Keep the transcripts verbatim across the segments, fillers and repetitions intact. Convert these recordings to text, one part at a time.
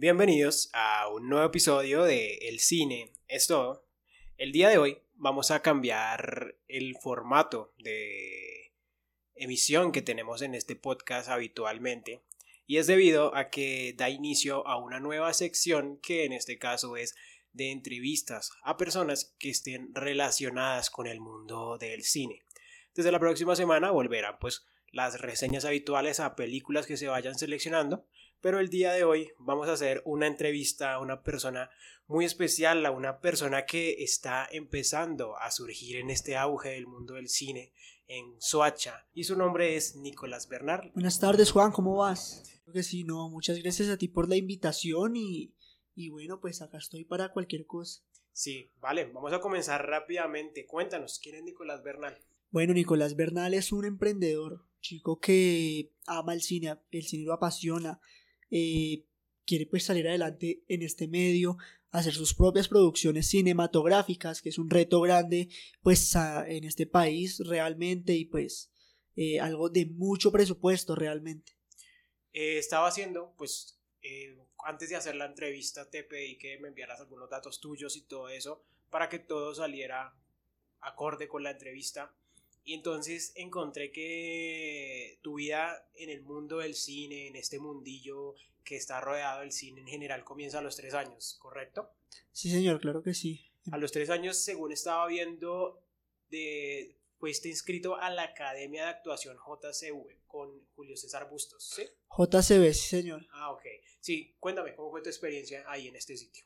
Bienvenidos a un nuevo episodio de El Cine Es Todo. El día de hoy vamos a cambiar el formato de emisión que tenemos en este podcast habitualmente. Y es debido a que da inicio a una nueva sección que en este caso es de entrevistas a personas que estén relacionadas con el mundo del cine. Desde la próxima semana volverán pues las reseñas habituales a películas que se vayan seleccionando, pero el día de hoy vamos a hacer una entrevista a una persona muy especial, a una persona que está empezando a surgir en este auge del mundo del cine en Soacha, y su nombre es Nicolás Bernal. Buenas tardes, Juan, ¿cómo vas? Creo que sí, no, muchas gracias a ti por la invitación y, y bueno, pues acá estoy para cualquier cosa. Sí, vale, vamos a comenzar rápidamente. Cuéntanos, ¿quién es Nicolás Bernal? Bueno, Nicolás Bernal es un emprendedor, chico que ama el cine, el cine lo apasiona, eh, quiere pues salir adelante en este medio, hacer sus propias producciones cinematográficas, que es un reto grande pues a, en este país realmente, y pues eh, algo de mucho presupuesto realmente. Eh, estaba haciendo pues, eh, antes de hacer la entrevista te pedí que me enviaras algunos datos tuyos y todo eso para que todo saliera acorde con la entrevista. Y entonces encontré que tu vida en el mundo del cine, en este mundillo que está rodeado del cine en general, comienza a los tres años, ¿correcto? Sí, señor, claro que sí. A los tres años, según estaba viendo, de, fuiste inscrito a la Academia de Actuación J C V con Julio César Bustos, ¿sí? J C V, sí, señor. Ah, ok. Sí, cuéntame, ¿cómo fue tu experiencia ahí en este sitio?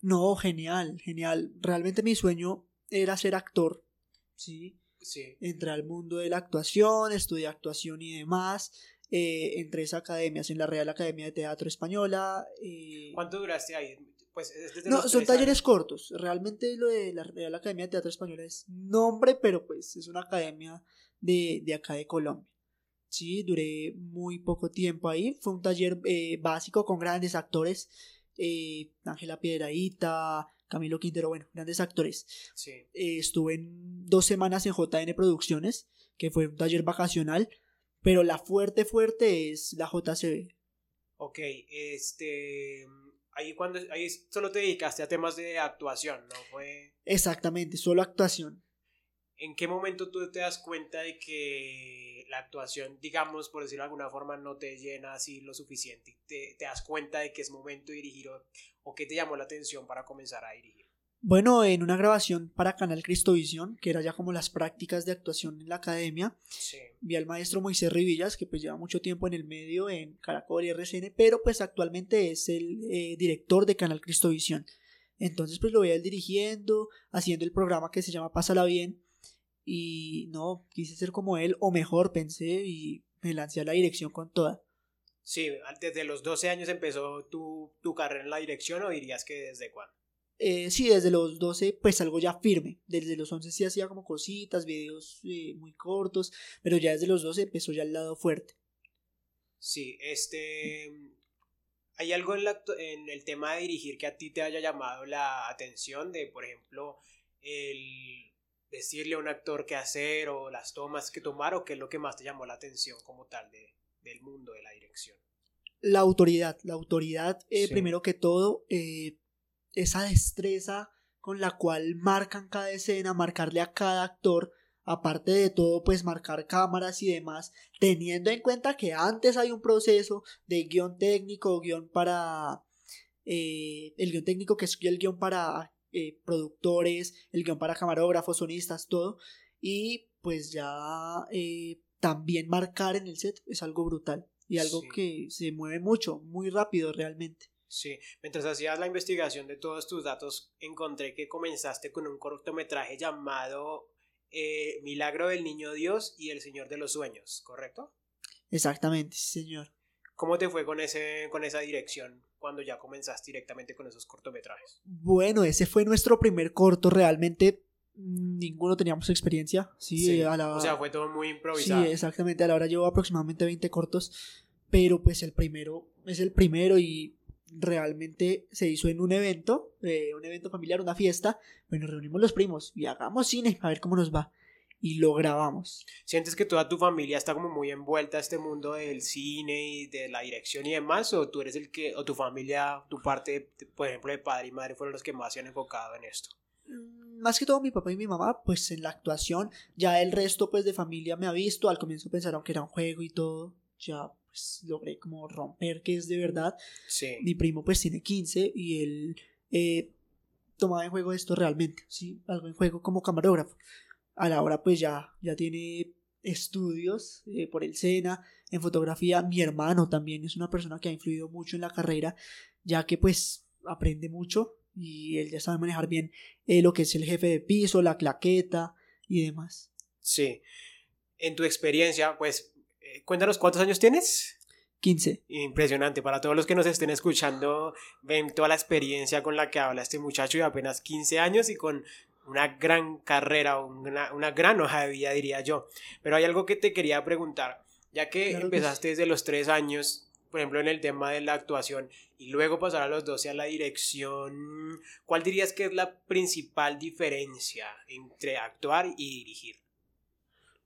No, genial, genial. Realmente mi sueño era ser actor, ¿sí? Sí. Entré al mundo de la actuación, estudié actuación y demás, eh, en tres academias, en la Real Academia de Teatro Española. Eh... ¿Cuánto duraste ahí? Pues, desde no, son talleres años. cortos, realmente lo de la Real Academia de Teatro Española es nombre, pero pues es una academia de, de acá de Colombia. Sí, duré muy poco tiempo ahí, fue un taller eh, básico con grandes actores, eh, Ángela Piedraíta, Camilo Quintero, bueno, grandes actores. Sí. Eh, estuve en dos semanas en J N Producciones, que fue un taller vacacional, pero la fuerte, fuerte es la J C B. Ok, este... Ahí, cuando, ahí solo te dedicaste a temas de actuación, ¿no? Fue... Exactamente, solo actuación. ¿En qué momento tú te das cuenta de que la actuación, digamos, por decirlo de alguna forma, no te llena así lo suficiente? ¿Te, te das cuenta de que es momento de dirigir o, o qué te llamó la atención para comenzar a dirigir? Bueno, en una grabación para Canal Cristo Visión, que era ya como las prácticas de actuación en la academia, sí. Vi al maestro Moisés Rivillas, que pues lleva mucho tiempo en el medio, en Caracol y R C N, pero pues actualmente es el eh, director de Canal Cristo Visión. Entonces pues lo veía él dirigiendo, haciendo el programa que se llama Pásala Bien, y no, quise ser como él, o mejor pensé, y me lancé a la dirección con toda. Sí, ¿desde los doce años empezó tu, tu carrera en la dirección, o dirías que desde cuándo? Eh, sí, desde los doce, pues algo ya firme. Desde los once sí hacía como cositas, videos eh, muy cortos, pero ya desde los doce empezó ya el lado fuerte. Sí, este... ¿Hay algo en, la, en el tema de dirigir que a ti te haya llamado la atención? De, por ejemplo, el... decirle a un actor qué hacer o las tomas que tomar, o qué es lo que más te llamó la atención como tal de, del mundo de la dirección. La autoridad, la autoridad eh, sí. Primero que todo, eh, esa destreza con la cual marcan cada escena, marcarle a cada actor, aparte de todo pues marcar cámaras y demás, teniendo en cuenta que antes hay un proceso de guión técnico, guión para eh, el guión técnico que es el guión para Eh, productores, el guión para camarógrafos, sonistas, todo, y pues ya eh, también marcar en el set es algo brutal y algo sí. Que se mueve mucho, muy rápido realmente. Sí, mientras hacías la investigación de todos tus datos encontré que comenzaste con un cortometraje llamado eh, Milagro del Niño Dios y El Señor de los Sueños, ¿correcto? Exactamente, sí, señor. ¿Cómo te fue con, ese, con esa dirección? Cuando ya comenzaste directamente con esos cortometrajes. Bueno, ese fue nuestro primer corto, realmente ninguno teníamos experiencia, sí, sí. A la... o sea, fue todo muy improvisado. Sí, exactamente, a la hora llevo aproximadamente veinte cortos, pero pues el primero es el primero y realmente se hizo en un evento, eh, un evento familiar, una fiesta, bueno, reunimos los primos y hagamos cine, a ver cómo nos va. y lo grabamos. ¿Sientes que toda tu familia está como muy envuelta a este mundo del cine y de la dirección y demás? ¿O tú eres el que, o tu familia, tu parte, por ejemplo, de padre y madre fueron los que más se han enfocado en esto? Más que todo mi papá y mi mamá, pues en la actuación. Ya el resto pues de familia me ha visto. Al comienzo pensaron que era un juego y todo. Ya pues logré como romper que es de verdad. Sí. Mi primo pues tiene quince y él eh, tomaba en juego esto realmente, sí, algo en juego como camarógrafo. A la hora pues ya, ya tiene estudios eh, por el SENA en fotografía. Mi hermano también es una persona que ha influido mucho en la carrera, ya que pues aprende mucho y él ya sabe manejar bien eh, lo que es el jefe de piso, la claqueta y demás. Sí. En tu experiencia, pues, eh, cuéntanos, ¿cuántos años tienes? quince. Impresionante. Para todos los que nos estén escuchando, ven toda la experiencia con la que habla este muchacho de apenas quince años y con una gran carrera, una, una gran hoja de vida, diría yo. Pero hay algo que te quería preguntar, ya que claro empezaste que sí. desde los tres años, por ejemplo, en el tema de la actuación, y luego pasar a los doce a la dirección. ¿Cuál dirías que es la principal diferencia entre actuar y dirigir?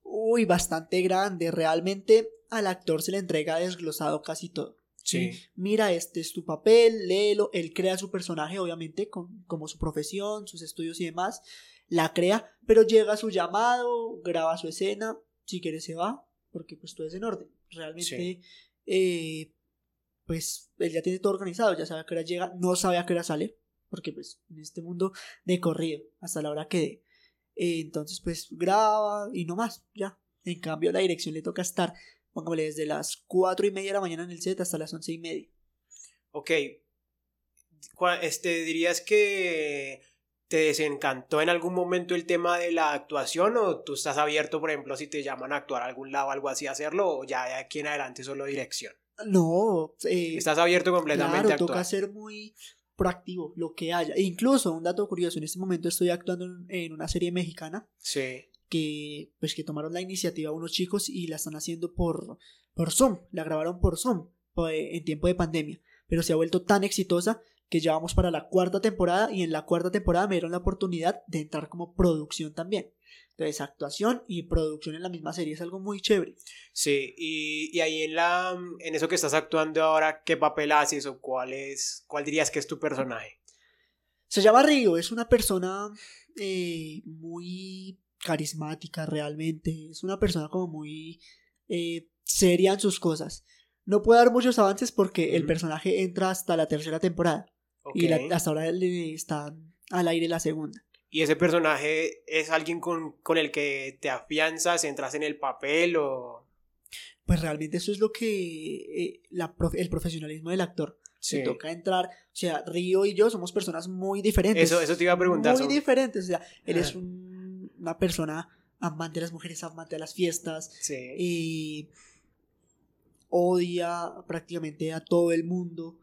Uy, bastante grande. Realmente al actor se le entrega desglosado casi todo. Sí. Sí. Mira, este es tu papel, léelo. Él crea su personaje, obviamente, con, como su profesión, sus estudios y demás. La crea, pero llega su llamado, graba su escena. Si quieres se va, porque pues todo es en orden. Realmente... Sí. Eh, pues él ya tiene todo organizado, ya sabe a qué hora llega, no sabe a qué hora sale, porque pues en este mundo de corrido hasta la hora que dé, eh, entonces pues graba y no más, ya. En cambio la dirección le toca estar, pongámosle, desde las cuatro y media de la mañana en el set hasta las once y media. Ok, este, ¿dirías que te desencantó en algún momento el tema de la actuación, o tú estás abierto, por ejemplo, si te llaman a actuar a algún lado o algo así, hacerlo, o ya de aquí en adelante solo dirección? No, eh, estás abierto completamente, claro, a actuar. Toca ser muy proactivo, lo que haya. E incluso, un dato curioso, en este momento estoy actuando en una serie mexicana. Sí. Que, pues, que tomaron la iniciativa unos chicos y la están haciendo por, por Zoom, la grabaron por Zoom en tiempo de pandemia, pero se ha vuelto tan exitosa que ya vamos para la cuarta temporada, y en la cuarta temporada me dieron la oportunidad de entrar como producción también. Entonces, actuación y producción en la misma serie es algo muy chévere. Sí, y, y ahí en la en eso que estás actuando ahora, ¿qué papel haces o cuál es, cuál dirías que es tu personaje? Se llama Río, es una persona eh, muy carismática realmente, es una persona como muy eh, seria en sus cosas. No puedo dar muchos avances porque uh-huh. el personaje entra hasta la tercera temporada. Okay. Y la, hasta ahora está al aire la segunda. ¿Y ese personaje es alguien con, con el que te afianzas, entras en el papel o...? Pues realmente eso es lo que... Eh, la profe- el profesionalismo del actor. Sí. Se toca entrar... O sea, Río y yo somos personas muy diferentes. Eso, eso te iba a preguntar. Muy son... diferentes. O sea, él ah. es un, una persona amante de las mujeres, amante de las fiestas. Sí. Y... odia prácticamente a todo el mundo.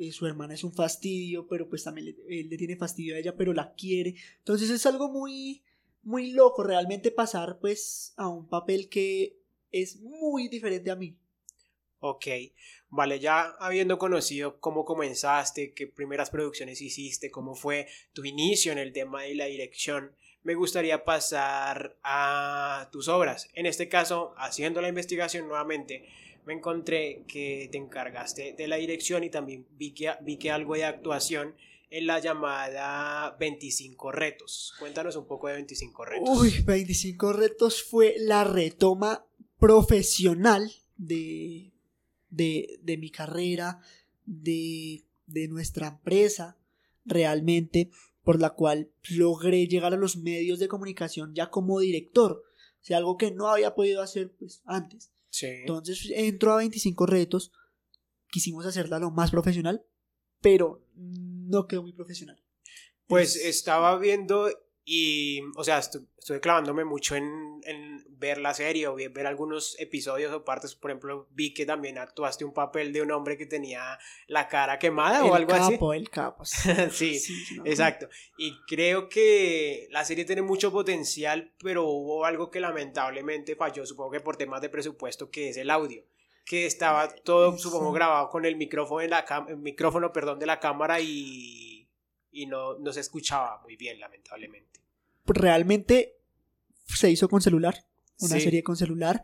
Eh, su hermana es un fastidio, pero pues también le, él le tiene fastidio a ella, pero la quiere. Entonces es algo muy, muy loco realmente pasar pues a un papel que es muy diferente a mí. Ok, vale, ya habiendo conocido cómo comenzaste, qué primeras producciones hiciste, cómo fue tu inicio en el tema de la dirección, me gustaría pasar a tus obras. En este caso, haciendo la investigación nuevamente, me encontré que te encargaste de la dirección y también vi que, vi que algo de actuación en la llamada veinticinco retos. Cuéntanos un poco de veinticinco retos. Uy, veinticinco retos fue la retoma profesional de, de, de mi carrera, de, de nuestra empresa, realmente, por la cual logré llegar a los medios de comunicación ya como director. O sea, algo que no había podido hacer pues antes. Sí. Entonces entró a veinticinco retos. Quisimos hacerla lo más profesional, pero no quedó muy profesional. Pues es... estaba viendo y, o sea, estu- estuve clavándome mucho en, en ver la serie o ver algunos episodios o partes. Por ejemplo, vi que también actuaste un papel de un hombre que tenía la cara quemada el o algo capo, así. El capo, el capo. Sí, sí, no, exacto. Y creo que la serie tiene mucho potencial, pero hubo algo que lamentablemente falló, supongo que por temas de presupuesto, que es el audio. Que estaba todo, eso, supongo, grabado con el micrófono, en la cam- el micrófono perdón, de la cámara y... y no, no se escuchaba muy bien, lamentablemente. Realmente se hizo con celular, una sí. serie con celular,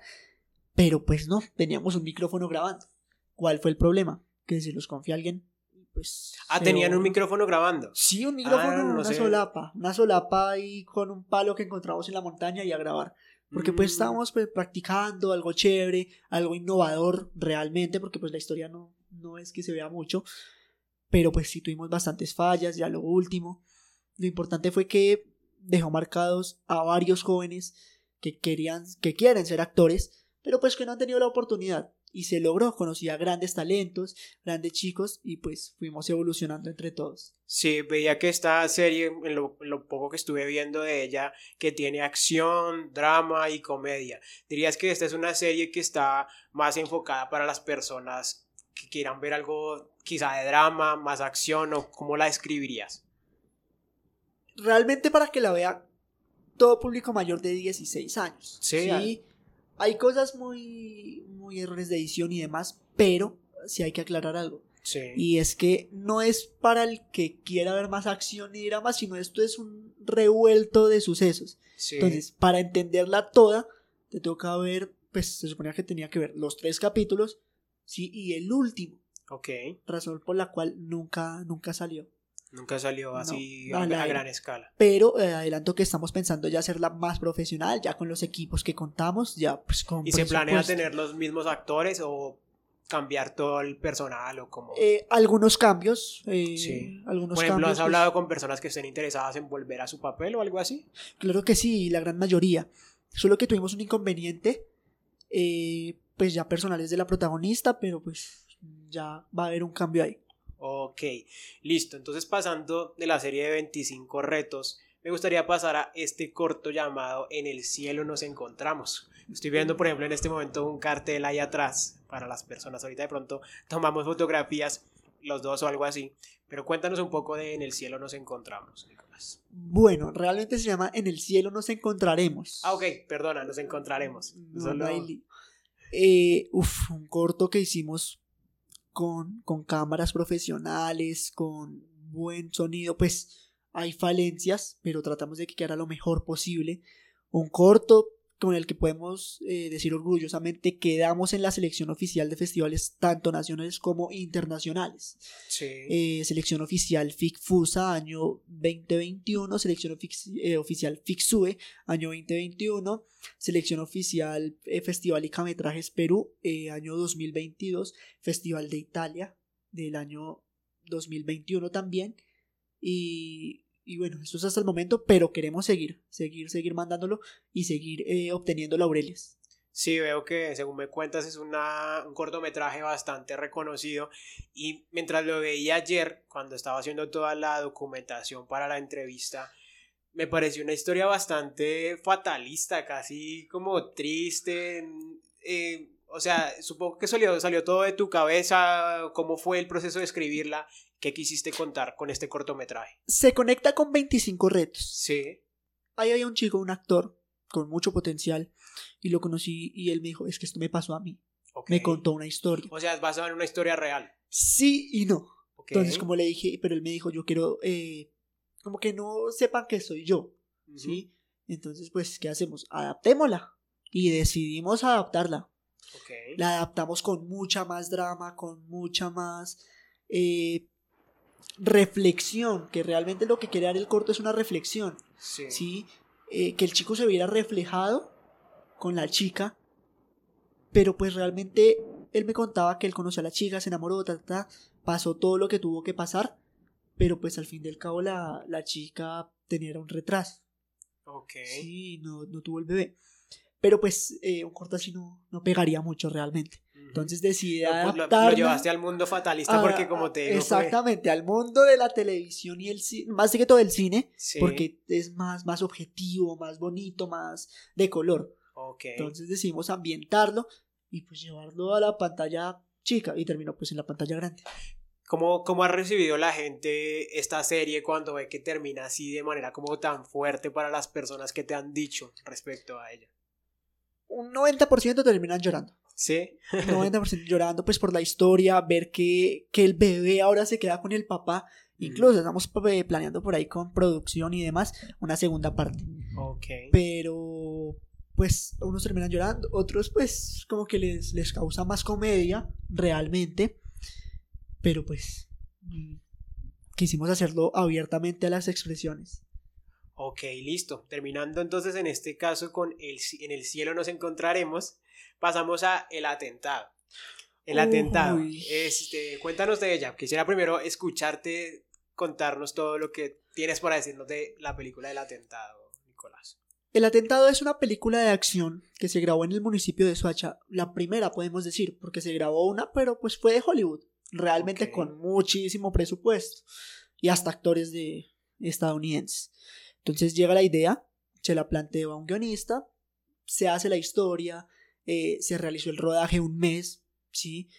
pero pues no, teníamos un micrófono grabando. ¿Cuál fue el problema? Que se los confié a alguien. Pues, ah, tenían o... un micrófono grabando. Sí, un micrófono, ah, no una sé. solapa, una solapa ahí con un palo que encontramos en la montaña y a grabar. Porque mm. pues estábamos pues, practicando algo chévere, algo innovador realmente, porque pues la historia no, no es que se vea mucho. Pero pues sí tuvimos bastantes fallas, ya lo último. Lo importante fue que dejó marcados a varios jóvenes que querían, que quieren ser actores, pero pues que no han tenido la oportunidad. Y se logró, conocí a grandes talentos, grandes chicos, y pues fuimos evolucionando entre todos. Sí, veía que esta serie, en lo, en lo poco que estuve viendo de ella, que tiene acción, drama y comedia. ¿Dirías que esta es una serie que está más enfocada para las personas que quieran ver algo quizá de drama, más acción, o cómo la describirías? Realmente para que la vea todo público mayor de dieciséis años. Sí, ¿sí? Hay cosas muy, muy errores de edición y demás, pero sí hay que aclarar algo. Sí. Y es que no es para el que quiera ver más acción y drama, sino esto es un revuelto de sucesos. Sí. Entonces, para entenderla toda, te toca ver, pues se suponía que tenía que ver los tres capítulos, sí, y el último. Ok. Razón por la cual nunca, nunca salió. Nunca salió así no, a, a gran escala. Pero eh, adelanto que estamos pensando ya hacerla más profesional, ya con los equipos que contamos, ya pues con... ¿Y se planea tener los mismos actores o cambiar todo el personal o como...? Eh, algunos cambios. Eh, sí. Algunos Por ejemplo, cambios, ¿has hablado pues, con personas que estén interesadas en volver a su papel o algo así? Claro que sí, la gran mayoría. Solo que tuvimos un inconveniente, eh, pues ya personales de la protagonista, pero pues ya va a haber un cambio ahí. Ok, listo. Entonces, pasando de la serie de veinticinco retos, me gustaría pasar a este corto llamado En el cielo nos encontramos. Estoy viendo, por ejemplo, en este momento un cartel ahí atrás para las personas. Ahorita de pronto tomamos fotografías, los dos o algo así. Pero cuéntanos un poco de En el cielo nos encontramos, Nicolás. Bueno, realmente se llama En el cielo nos encontraremos. Ah, ok, perdona, nos encontraremos. No, Solo... no eh, uf, un corto que hicimos... Con, con cámaras profesionales, con buen sonido, pues hay falencias, pero tratamos de que quedara lo mejor posible. Un corto con el que podemos eh, decir orgullosamente quedamos en la selección oficial de festivales tanto nacionales como internacionales. Sí. Eh, selección oficial F I C FUSA año veinte veintiuno, selección ofic- eh, oficial FICSUE año veinte veintiuno, selección oficial eh, Festival y Cametrajes Perú eh, año dos mil veintidós, Festival de Italia del año dos mil veintiuno también y... Y bueno, eso es hasta el momento, pero queremos seguir, seguir, seguir mandándolo y seguir eh, obteniendo laureles. Sí, veo que según me cuentas es una, un cortometraje bastante reconocido y mientras lo veía ayer, cuando estaba haciendo toda la documentación para la entrevista, me pareció una historia bastante fatalista, casi como triste, eh, o sea, supongo que salió, salió todo de tu cabeza, cómo fue el proceso de escribirla. ¿Qué quisiste contar con este cortometraje? Se conecta con veinticinco retos. Sí. Ahí había un chico, un actor, con mucho potencial, y lo conocí y él me dijo, es que esto me pasó a mí. Okay. Me contó una historia. O sea, es basado en una historia real. Sí y no. Okay. Entonces, como le dije, pero él me dijo, yo quiero, eh, como que no sepan que soy yo, uh-huh. ¿sí? Entonces, pues, ¿qué hacemos? Adaptémosla. Y decidimos adaptarla. Okay. La adaptamos con mucha más drama, con mucha más... Eh, reflexión, que realmente lo que quiere dar el corto es una reflexión, sí, ¿sí? Eh, que el chico se viera reflejado con la chica, pero pues realmente él me contaba que él conoció a la chica, se enamoró, ta, ta, pasó todo lo que tuvo que pasar, pero pues al fin del cabo la, la chica tenía un retraso, okay. sí, no, no tuvo el bebé, pero pues eh, un corto así no, no pegaría mucho realmente. Entonces decidí adaptarla. Lo, lo, lo llevaste al mundo fatalista a, porque como te digo... Exactamente, fue... al mundo de la televisión y el cine, más que todo el cine, sí. porque es más, más objetivo, más bonito, más de color. Okay. Entonces decidimos ambientarlo y pues llevarlo a la pantalla chica y terminó pues en la pantalla grande. ¿Cómo, cómo ha recibido la gente esta serie cuando ve que termina así de manera como tan fuerte para las personas que te han dicho respecto a ella? Un noventa por ciento terminan llorando. Sí. noventa por ciento llorando pues por la historia, ver que, que el bebé ahora se queda con el papá, incluso mm. estamos planeando por ahí con producción y demás una segunda parte. Ok. Pero pues unos terminan llorando, otros pues como que les, les causa más comedia realmente, pero pues quisimos hacerlo abiertamente a las expresiones. Ok, listo. Terminando entonces en este caso con el, En el cielo nos encontraremos, pasamos a El atentado. El Uy. atentado. Este, cuéntanos de ella. Quisiera primero escucharte contarnos todo lo que tienes para decirnos de la película del atentado, Nicolás. El atentado es una película de acción que se grabó en el municipio de Soacha. La primera, podemos decir, porque se grabó una, pero pues fue de Hollywood. Realmente okay. Con muchísimo presupuesto y hasta actores de estadounidenses. Entonces llega la idea, se la plantea a un guionista, se hace la historia, eh, se realizó el rodaje un mes, ¿sí?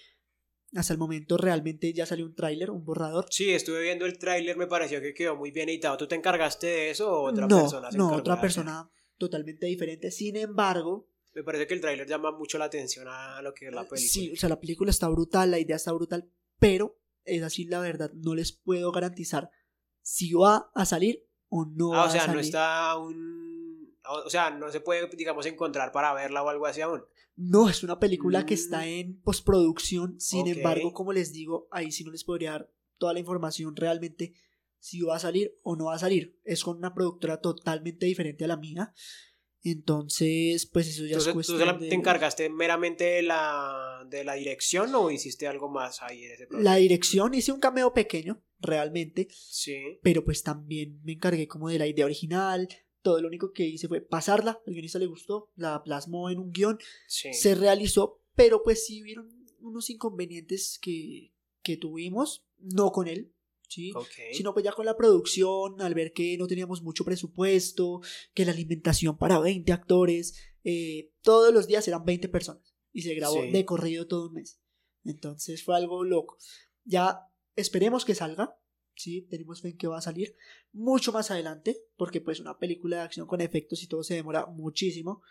Hasta el momento realmente ya salió un tráiler, un borrador. Sí, estuve viendo el tráiler, me pareció que quedó muy bien editado. ¿Tú te encargaste de eso o otra no, persona se encargó? No, otra persona totalmente diferente. Sin embargo, me parece que el tráiler llama mucho la atención a lo que es la película. Sí, o sea, la película está brutal, la idea está brutal, pero es así la verdad, no les puedo garantizar si va a salir o no ah, va a salir. O sea, no está un... O sea, no se puede, digamos, encontrar para verla o algo así aún. No, es una película mm. que está en postproducción, sin okay. embargo, como les digo, ahí sí no les podría dar toda la información realmente si va a salir o no va a salir. Es con una productora totalmente diferente a la mía. Entonces, pues eso ya Entonces, es cuestión ¿Tú te de... encargaste meramente de la, de la dirección o hiciste algo más ahí en ese proceso? La dirección, hice un cameo pequeño, realmente. Sí. Pero pues también me encargué como de la idea original. Todo lo único que hice fue pasarla. Al guionista le gustó, la plasmó en un guión. Sí. Se realizó, pero pues sí hubieron unos inconvenientes que, que tuvimos. No con él. ¿Sí? Okay. Sino pues ya con la producción, al ver que no teníamos mucho presupuesto, que la alimentación para veinte actores, eh, todos los días eran veinte personas y se grabó sí. de corrido todo un mes. Entonces fue algo loco. Ya esperemos que salga, ¿sí? Tenemos fe en que va a salir mucho más adelante, porque pues una película de acción con efectos y todo se demora muchísimo,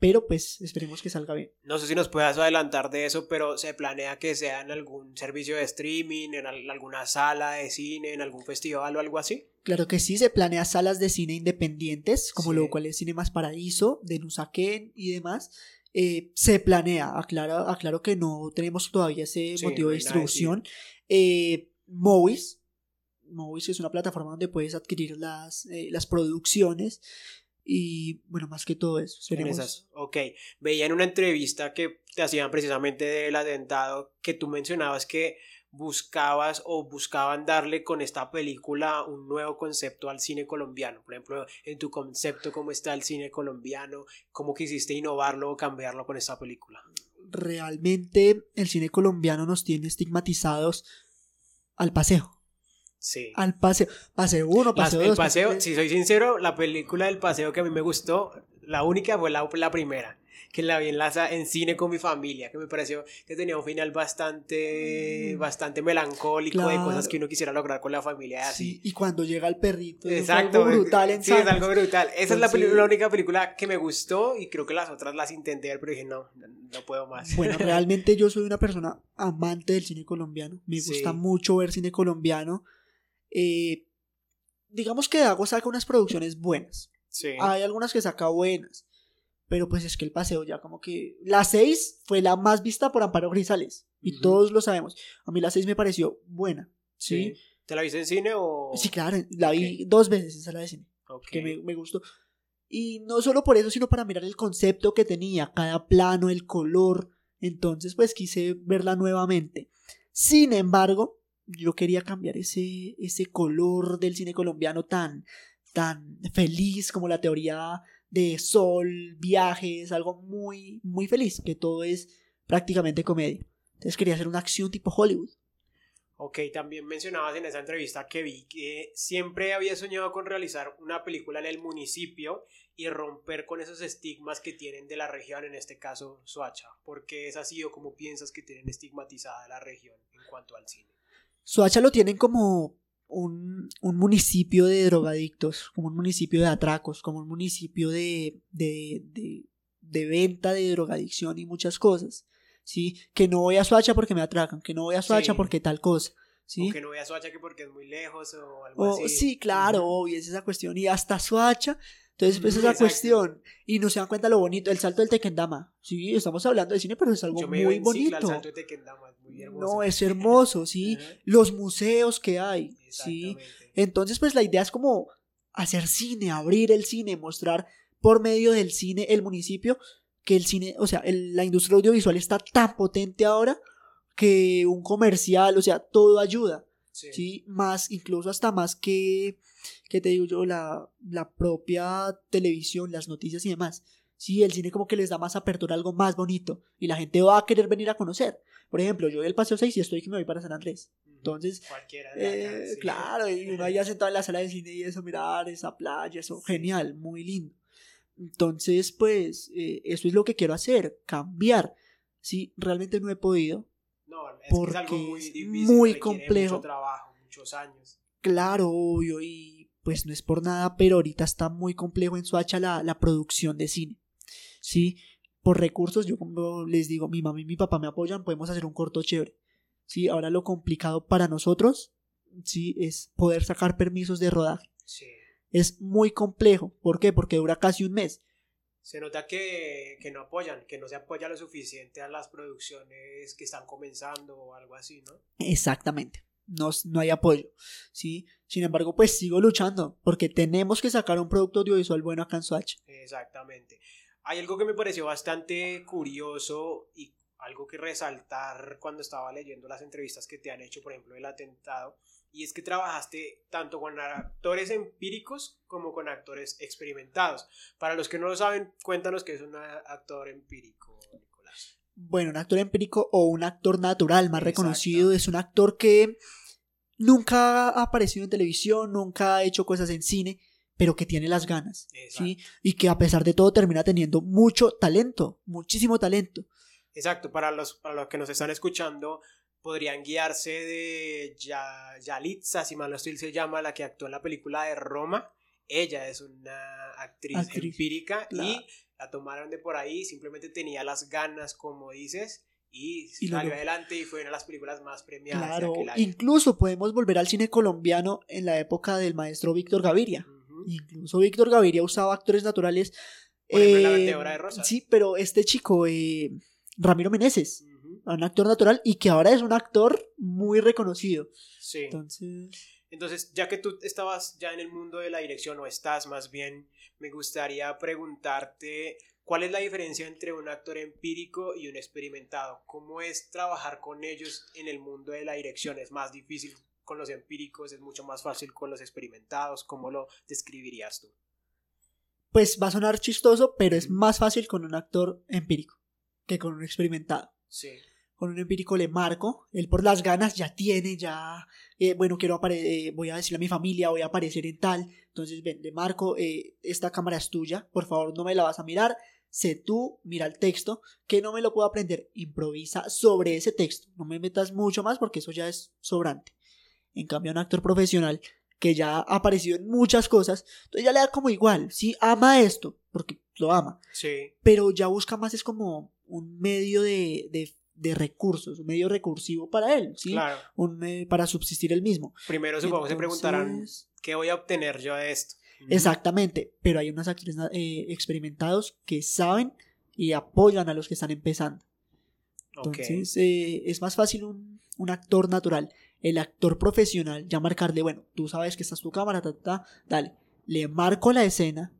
pero pues esperemos que salga bien. No sé si nos puedas adelantar de eso, pero ¿se planea que sea en algún servicio de streaming, en alguna sala de cine, en algún festival o algo así? Claro que sí, se planea salas de cine independientes, como sí. lo cual es Cinemas Paraíso, de Nusaquén y demás. Eh, se planea, aclaro, aclaro que no tenemos todavía ese sí, motivo de distribución. Eh, Movies, Movies es una plataforma donde puedes adquirir las, eh, las producciones. Y bueno, más que todo eso esas, ok, veía en una entrevista que te hacían precisamente del atentado que tú mencionabas que buscabas o buscaban darle con esta película un nuevo concepto al cine colombiano. Por ejemplo, en tu concepto, ¿cómo está el cine colombiano? ¿Cómo quisiste innovarlo o cambiarlo con esta película? Realmente el cine colombiano nos tiene estigmatizados al paseo. Sí. Al paseo, paseo uno, paseo Las, dos. El paseo, paseo si soy sincero, la película del paseo que a mí me gustó, la única fue la, la primera, que la vi en, la, en cine con mi familia, que me pareció que tenía un final bastante, mm. bastante melancólico, claro. de cosas que uno quisiera lograr con la familia. Así. Sí, y cuando llega el perrito, Exacto, es algo brutal. En sí, es algo brutal. Esa Entonces, es la, película, la única película que me gustó y creo que las otras las intenté ver, pero dije no, no puedo más. Bueno, realmente yo soy una persona amante del cine colombiano, me gusta sí. mucho ver cine colombiano. Eh, digamos que Dago saca unas producciones buenas. Sí. Hay algunas que saca buenas, pero pues es que el paseo ya como que la seis fue la más vista por Amparo Grisales y uh-huh. todos lo sabemos. A mí la seis me pareció buena. ¿Sí? Sí. ¿Te la viste en cine o...? Sí, claro, la okay. vi dos veces en sala de cine okay. que me, me gustó. Y no solo por eso, sino para mirar el concepto que tenía, cada plano, el color. Entonces pues quise verla nuevamente. Sin embargo, yo quería cambiar ese, ese color del cine colombiano tan, tan feliz, como la teoría de sol, viajes, algo muy, muy feliz, que todo es prácticamente comedia. Entonces quería hacer una acción tipo Hollywood. Ok, también mencionabas en esa entrevista que vi que siempre había soñado con realizar una película en el municipio y romper con esos estigmas que tienen de la región, en este caso Soacha. ¿Por qué es así o cómo piensas que tienen estigmatizada la región en cuanto al cine? Soacha lo tienen como un, un municipio de drogadictos, como un municipio de atracos, como un municipio de, de, de, de venta de drogadicción y muchas cosas, ¿sí? Que no voy a Soacha porque me atracan, que no voy a Soacha sí. porque tal cosa, ¿sí? O que no voy a Soacha que porque es muy lejos o algo o, así. Sí, claro, obvio, es esa cuestión. Y hasta Soacha, Entonces, pues, esa cuestión. Y no se dan cuenta lo bonito. El Salto del Tequendama. Sí, estamos hablando de cine, pero es algo Yo me muy bonito. El Salto del Tequendama es muy hermoso. No, es hermoso, sí. Los museos que hay, sí. Entonces, pues, la idea es como hacer cine, abrir el cine, mostrar por medio del cine el municipio, que el cine, o sea, el, la industria audiovisual está tan potente ahora que un comercial, o sea, todo ayuda. Sí. Sí, más, incluso hasta más que, que te digo yo, la, la propia televisión, las noticias y demás. Sí, el cine como que les da más apertura, algo más bonito, y la gente va a querer venir a conocer. Por ejemplo, yo voy al Paseo seis y estoy que me voy para San Andrés. Entonces, cualquiera de acá, eh, sí. Claro, y uno allá sentado en la sala de cine y eso, mirar esa playa, eso, sí. Genial, muy lindo. Entonces, pues, eh, eso es lo que quiero hacer, cambiar. Sí, realmente no he podido. No, es, porque es algo muy difícil, muy complejo, mucho trabajo, muchos años. Claro, obvio, y pues no es por nada, pero ahorita está muy complejo en Soacha la, la producción de cine, ¿sí? Por recursos, yo como les digo, mi mamá y mi papá me apoyan, podemos hacer un corto chévere, ¿sí? Ahora lo complicado para nosotros, ¿sí? Es poder sacar permisos de rodaje. Sí. Es muy complejo, ¿por qué? Porque dura casi un mes. Se nota que, que no apoyan, que no se apoya lo suficiente a las producciones que están comenzando o algo así, ¿no? Exactamente, no, no hay apoyo, ¿sí? Sin embargo, pues sigo luchando, porque tenemos que sacar un producto audiovisual bueno acá en Soacha. Exactamente. Hay algo que me pareció bastante curioso y algo que resaltar cuando estaba leyendo las entrevistas que te han hecho, por ejemplo, El Atentado, y es que trabajaste tanto con actores empíricos como con actores experimentados. Para los que no lo saben, cuéntanos qué es un actor empírico, Nicolás. Bueno, un actor empírico o un actor natural más reconocido es un actor que nunca ha aparecido en televisión, nunca ha hecho cosas en cine, pero que tiene las ganas, ¿sí? Y que a pesar de todo termina teniendo mucho talento, muchísimo talento. Exacto, para los, para los que nos están escuchando, podrían guiarse de ya, Yalitza, si mal no estoy, se llama la que actuó en la película de Roma. Ella es una actriz, actriz. empírica la... y la tomaron de por ahí, simplemente tenía las ganas, como dices, y, y salió lo... adelante y fue una de las películas más premiadas. Claro, de incluso podemos volver al cine colombiano en la época del maestro Víctor Gaviria. Uh-huh. Incluso Víctor Gaviria usaba actores naturales. Por ejemplo, eh, La Vendedora de Rosas. Sí, pero este chico, eh, Ramiro Meneses. Uh-huh. Un actor natural y que ahora es un actor muy reconocido. Sí. Entonces... Entonces, ya que tú estabas ya en el mundo de la dirección, o estás más bien, me gustaría preguntarte cuál es la diferencia entre un actor empírico y un experimentado. ¿Cómo es trabajar con ellos en el mundo de la dirección? ¿Es más difícil con los empíricos? ¿Es mucho más fácil con los experimentados? ¿Cómo lo describirías tú? Pues va a sonar chistoso, pero es más fácil con un actor empírico que con un experimentado. Sí. Con un empírico le marco, él por las ganas ya tiene, ya, eh, bueno, quiero apare- eh, voy a decirle a mi familia, voy a aparecer en tal, entonces ven, le marco, eh, esta cámara es tuya, por favor no me la vas a mirar, sé tú, mira el texto, que no me lo puedo aprender, improvisa sobre ese texto, no me metas mucho más porque eso ya es sobrante. En cambio, un actor profesional que ya ha aparecido en muchas cosas, entonces ya le da como igual, sí, ama esto, porque lo ama, sí. Pero ya busca más, es como un medio de... de de recursos, un medio recursivo para él, ¿sí? Claro. Un medio para subsistir él mismo. Primero supongo que se preguntarán, ¿qué voy a obtener yo de esto? Exactamente, pero hay unos actores eh, experimentados que saben y apoyan a los que están empezando. Entonces, okay. eh, es más fácil un, un actor natural. El actor profesional ya marcarle, bueno, tú sabes que esta es tu cámara, ta, ta, ta, dale, le marco la escena,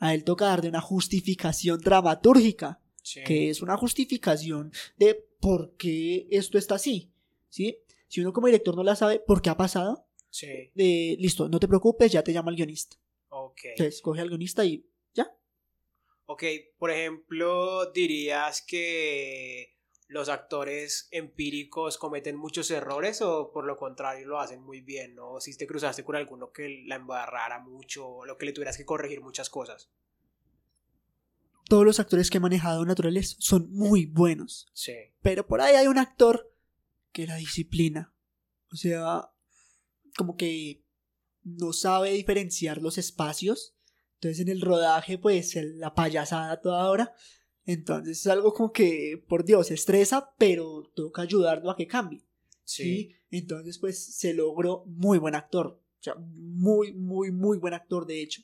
a él toca darle una justificación dramatúrgica. Sí. Que es una justificación de por qué esto está así, ¿sí? Si uno como director no la sabe, ¿por qué ha pasado? Sí. Eh, listo, no te preocupes, ya te llama el guionista. Ok. Entonces, coge al guionista y ya. Ok, por ejemplo, dirías que los actores empíricos cometen muchos errores o por lo contrario lo hacen muy bien, ¿no? Si te cruzaste con alguno que la embarrara mucho o lo que le tuvieras que corregir muchas cosas. Todos los actores que he manejado naturales son muy buenos. Sí. Pero por ahí hay un actor que la disciplina. O sea, como que no sabe diferenciar los espacios. Entonces en el rodaje, pues, la payasada toda hora. Entonces es algo como que, por Dios, estresa, pero toca ayudarlo a que cambie. Sí. ¿Sí? Entonces, pues, se logró muy buen actor. O sea, muy, muy, muy buen actor, de hecho.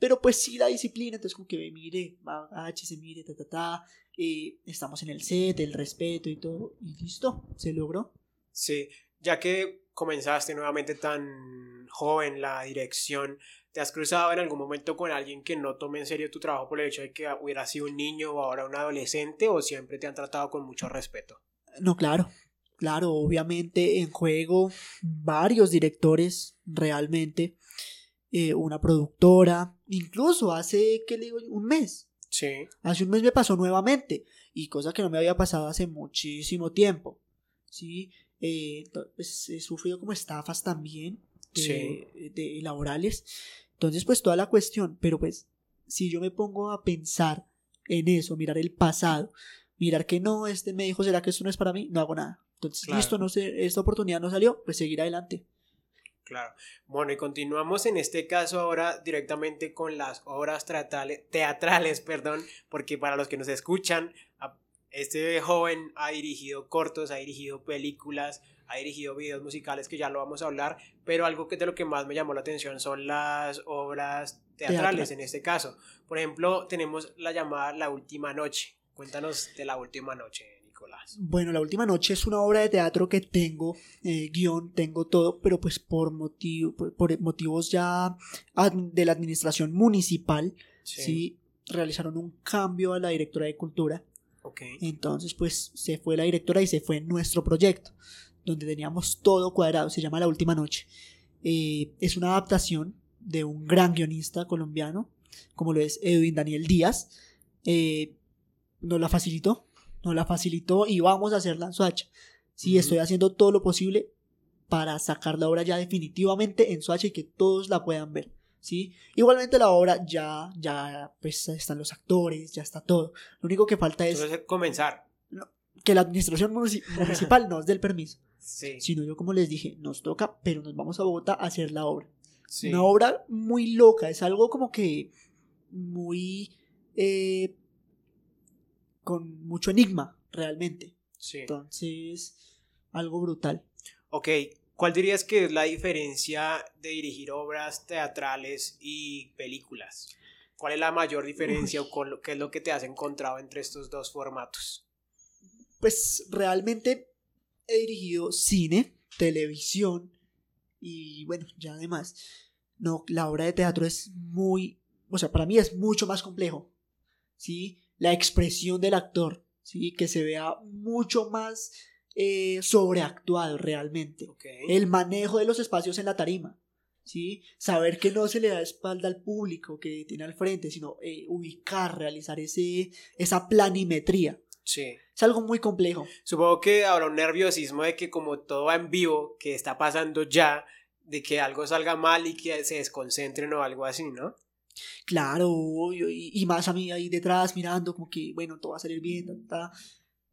Pero pues sí la disciplina, entonces como que mire, va a se mire, ta, ta, ta, eh, estamos en el set, el respeto y todo, y listo, se logró. Sí, ya que comenzaste nuevamente tan joven la dirección, ¿te has cruzado en algún momento con alguien que no tome en serio tu trabajo por el hecho de que hubiera sido un niño o ahora un adolescente, o siempre te han tratado con mucho respeto? No, claro, claro, obviamente en juego varios directores realmente. Eh, una productora, incluso hace, ¿qué le digo? Un mes. Sí. Hace un mes me pasó nuevamente, y cosa que no me había pasado hace muchísimo tiempo, ¿sí? Eh, pues he sufrido como estafas también, de, sí. de laborales, entonces pues toda la cuestión, pero pues si yo me pongo a pensar en eso, mirar el pasado, mirar que no, este me dijo, ¿será que esto no es para mí? No hago nada, entonces claro. Listo, no sé, esta oportunidad no salió, pues seguir adelante. Claro. Bueno, y continuamos en este caso ahora directamente con las obras teatrales, teatrales, perdón, porque para los que nos escuchan, este joven ha dirigido cortos, ha dirigido películas, ha dirigido videos musicales, que ya lo vamos a hablar, pero algo que de lo que más me llamó la atención son las obras teatrales. Teatral. En este caso. Por ejemplo, tenemos la llamada La Última Noche. Cuéntanos de La Última Noche. Bueno, La Última Noche es una obra de teatro que tengo, eh, guión, tengo todo, pero pues por, motivo, por, por motivos ya ad, de la administración municipal, sí. ¿sí? Realizaron un cambio a la directora de cultura, okay. Entonces pues se fue la directora y se fue nuestro proyecto, donde teníamos todo cuadrado, se llama La Última Noche, eh, es una adaptación de un gran guionista colombiano, como lo es Edwin Daniel Díaz, eh, nos la facilitó, Nos la facilitó y vamos a hacerla en Soacha. Sí, uh-huh. Estoy haciendo todo lo posible para sacar la obra ya definitivamente en Soacha y que todos la puedan ver, ¿sí? Igualmente la obra ya, ya pues están los actores, ya está todo. Lo único que falta es... Entonces, comenzar. Que la administración municip- municipal nos dé el permiso. Sí. Sino yo, como les dije, nos toca, pero nos vamos a Bogotá a hacer la obra. Sí. Una obra muy loca, es algo como que muy... Eh, con mucho enigma, realmente. Sí. Entonces, algo brutal. Ok, ¿cuál dirías que es la diferencia de dirigir obras teatrales y películas? ¿Cuál es la mayor diferencia Uy. o con lo, qué es lo que te has encontrado entre estos dos formatos? Pues realmente he dirigido cine, televisión y bueno, ya además. No, la obra de teatro es muy, o sea, para mí es mucho más complejo, ¿sí? La expresión del actor, ¿sí? Que se vea mucho más eh, sobreactuado realmente. Okay. El manejo de los espacios en la tarima, ¿sí? Saber que no se le da espalda al público que tiene al frente, sino eh, ubicar, realizar ese, esa planimetría. Sí. Es algo muy complejo. Supongo que habrá un nerviosismo de que como todo va en vivo, que está pasando ya, de que algo salga mal y que se desconcentren o algo así, ¿no? Claro, y, y más a mí ahí detrás mirando como que bueno, todo va a salir bien, ta, ta.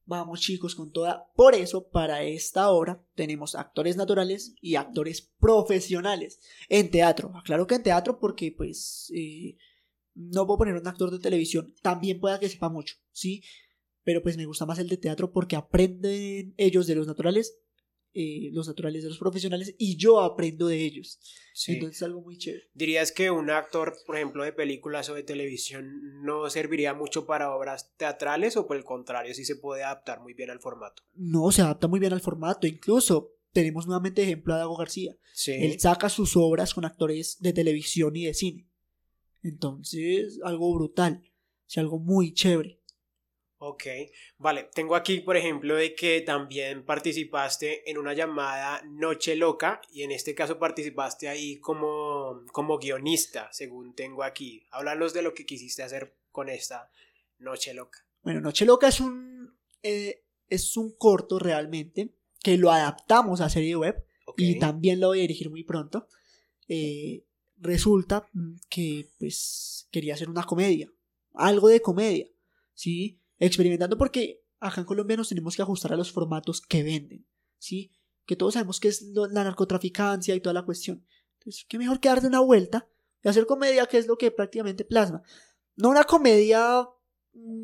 Vamos chicos con toda. Por eso para esta obra tenemos actores naturales y actores profesionales en teatro. Aclaro que en teatro porque pues eh, no puedo poner un actor de televisión, también pueda que sepa mucho, ¿sí? Pero pues me gusta más el de teatro porque aprenden ellos de los naturales, Eh, los naturales de los profesionales, y yo aprendo de ellos. Sí. Entonces es algo muy chévere. ¿Dirías que un actor, por ejemplo, de películas o de televisión no serviría mucho para obras teatrales, o por el contrario, sí se puede adaptar muy bien al formato? No, se adapta muy bien al formato. Incluso tenemos nuevamente ejemplo a Dago García. Sí. Él saca sus obras con actores de televisión y de cine. Entonces, algo brutal. Es algo muy chévere. Ok, vale, tengo aquí por ejemplo de que también participaste en una llamada Noche Loca, y en este caso participaste ahí como, como guionista, según tengo aquí. Háblanos de lo que quisiste hacer con esta Noche Loca. Bueno, Noche Loca es un, eh, es un corto realmente, que lo adaptamos a serie web, okay. Y también lo voy a dirigir muy pronto. Eh, resulta que pues quería hacer una comedia, algo de comedia, ¿sí? Experimentando porque acá en Colombia nos tenemos que ajustar a los formatos que venden, ¿sí? Que todos sabemos que es lo, la narcotraficancia y toda la cuestión. Entonces, qué mejor que darle una vuelta y hacer comedia, que es lo que prácticamente plasma. No una comedia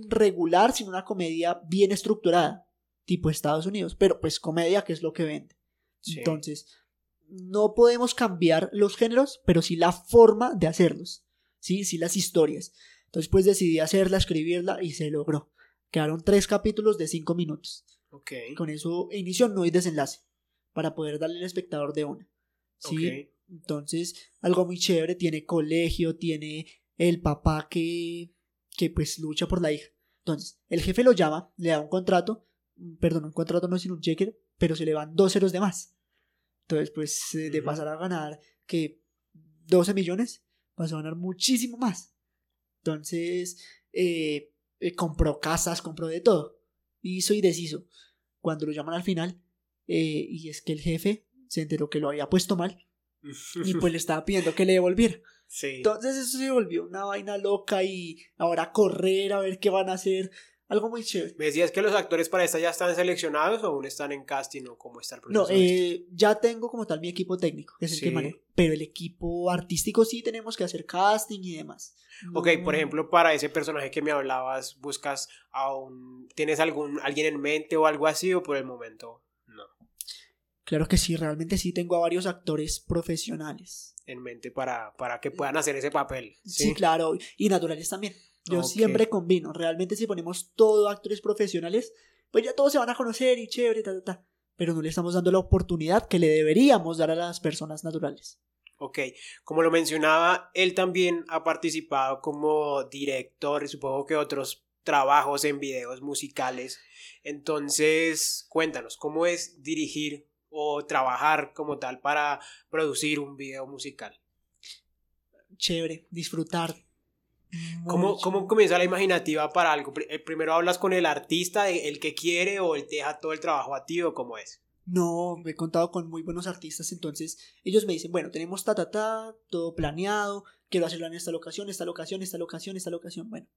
regular, sino una comedia bien estructurada, tipo Estados Unidos, pero pues comedia, que es lo que vende. Sí. Entonces, no podemos cambiar los géneros, pero sí la forma de hacerlos, sí, sí las historias. Entonces pues decidí hacerla, escribirla y se logró. Quedaron tres capítulos de cinco minutos. Okay. Con eso inicio, no hay desenlace, para poder darle al espectador de una. Sí. Okay. Entonces algo muy chévere, tiene colegio, tiene el papá que, que pues lucha por la hija. Entonces el jefe lo llama, le da un contrato, perdón, un contrato no, sino un cheque, pero se le van dos ceros de más. Entonces pues uh-huh. de pasar a ganar que doce millones, pasó a ganar muchísimo más. Entonces eh, eh, compró casas, compró de todo, hizo y deshizo. Cuando lo llaman al final eh, y es que el jefe se enteró que lo había puesto mal y pues le estaba pidiendo que le devolviera. Sí. Entonces eso se volvió una vaina loca y ahora correr a ver qué van a hacer, algo muy chévere. ¿Me decías que los actores para esta ya están seleccionados o aún están en casting o cómo está el proceso? No, eh, ya tengo como tal mi equipo técnico, que es el sí. que manejo, pero el equipo artístico sí tenemos que hacer casting y demás. Ok, no, por ejemplo, para ese personaje que me hablabas, ¿buscas a un... ¿tienes algún alguien en mente o algo así o por el momento no? Claro que sí, realmente sí tengo a varios actores profesionales en mente para, para que puedan hacer ese papel. Sí, sí, claro, y naturales también. Yo okay. siempre combino, realmente si ponemos todo actores profesionales, pues ya todos se van a conocer y chévere, ta, ta, ta. Pero no le estamos dando la oportunidad que le deberíamos dar a las personas naturales. Ok, como lo mencionaba, él también ha participado como director y supongo que otros trabajos en videos musicales. Entonces, cuéntanos, ¿cómo es dirigir o trabajar como tal para producir un video musical? Chévere, disfrutar. ¿Cómo, ¿Cómo comienza la imaginativa para algo? ¿Primero hablas con el artista, el que quiere, o él te deja todo el trabajo a ti, o cómo es? No, me he contado con muy buenos artistas, entonces ellos me dicen, bueno, tenemos ta ta ta, todo planeado, quiero hacerlo en esta locación, esta locación, esta locación, esta locación, bueno,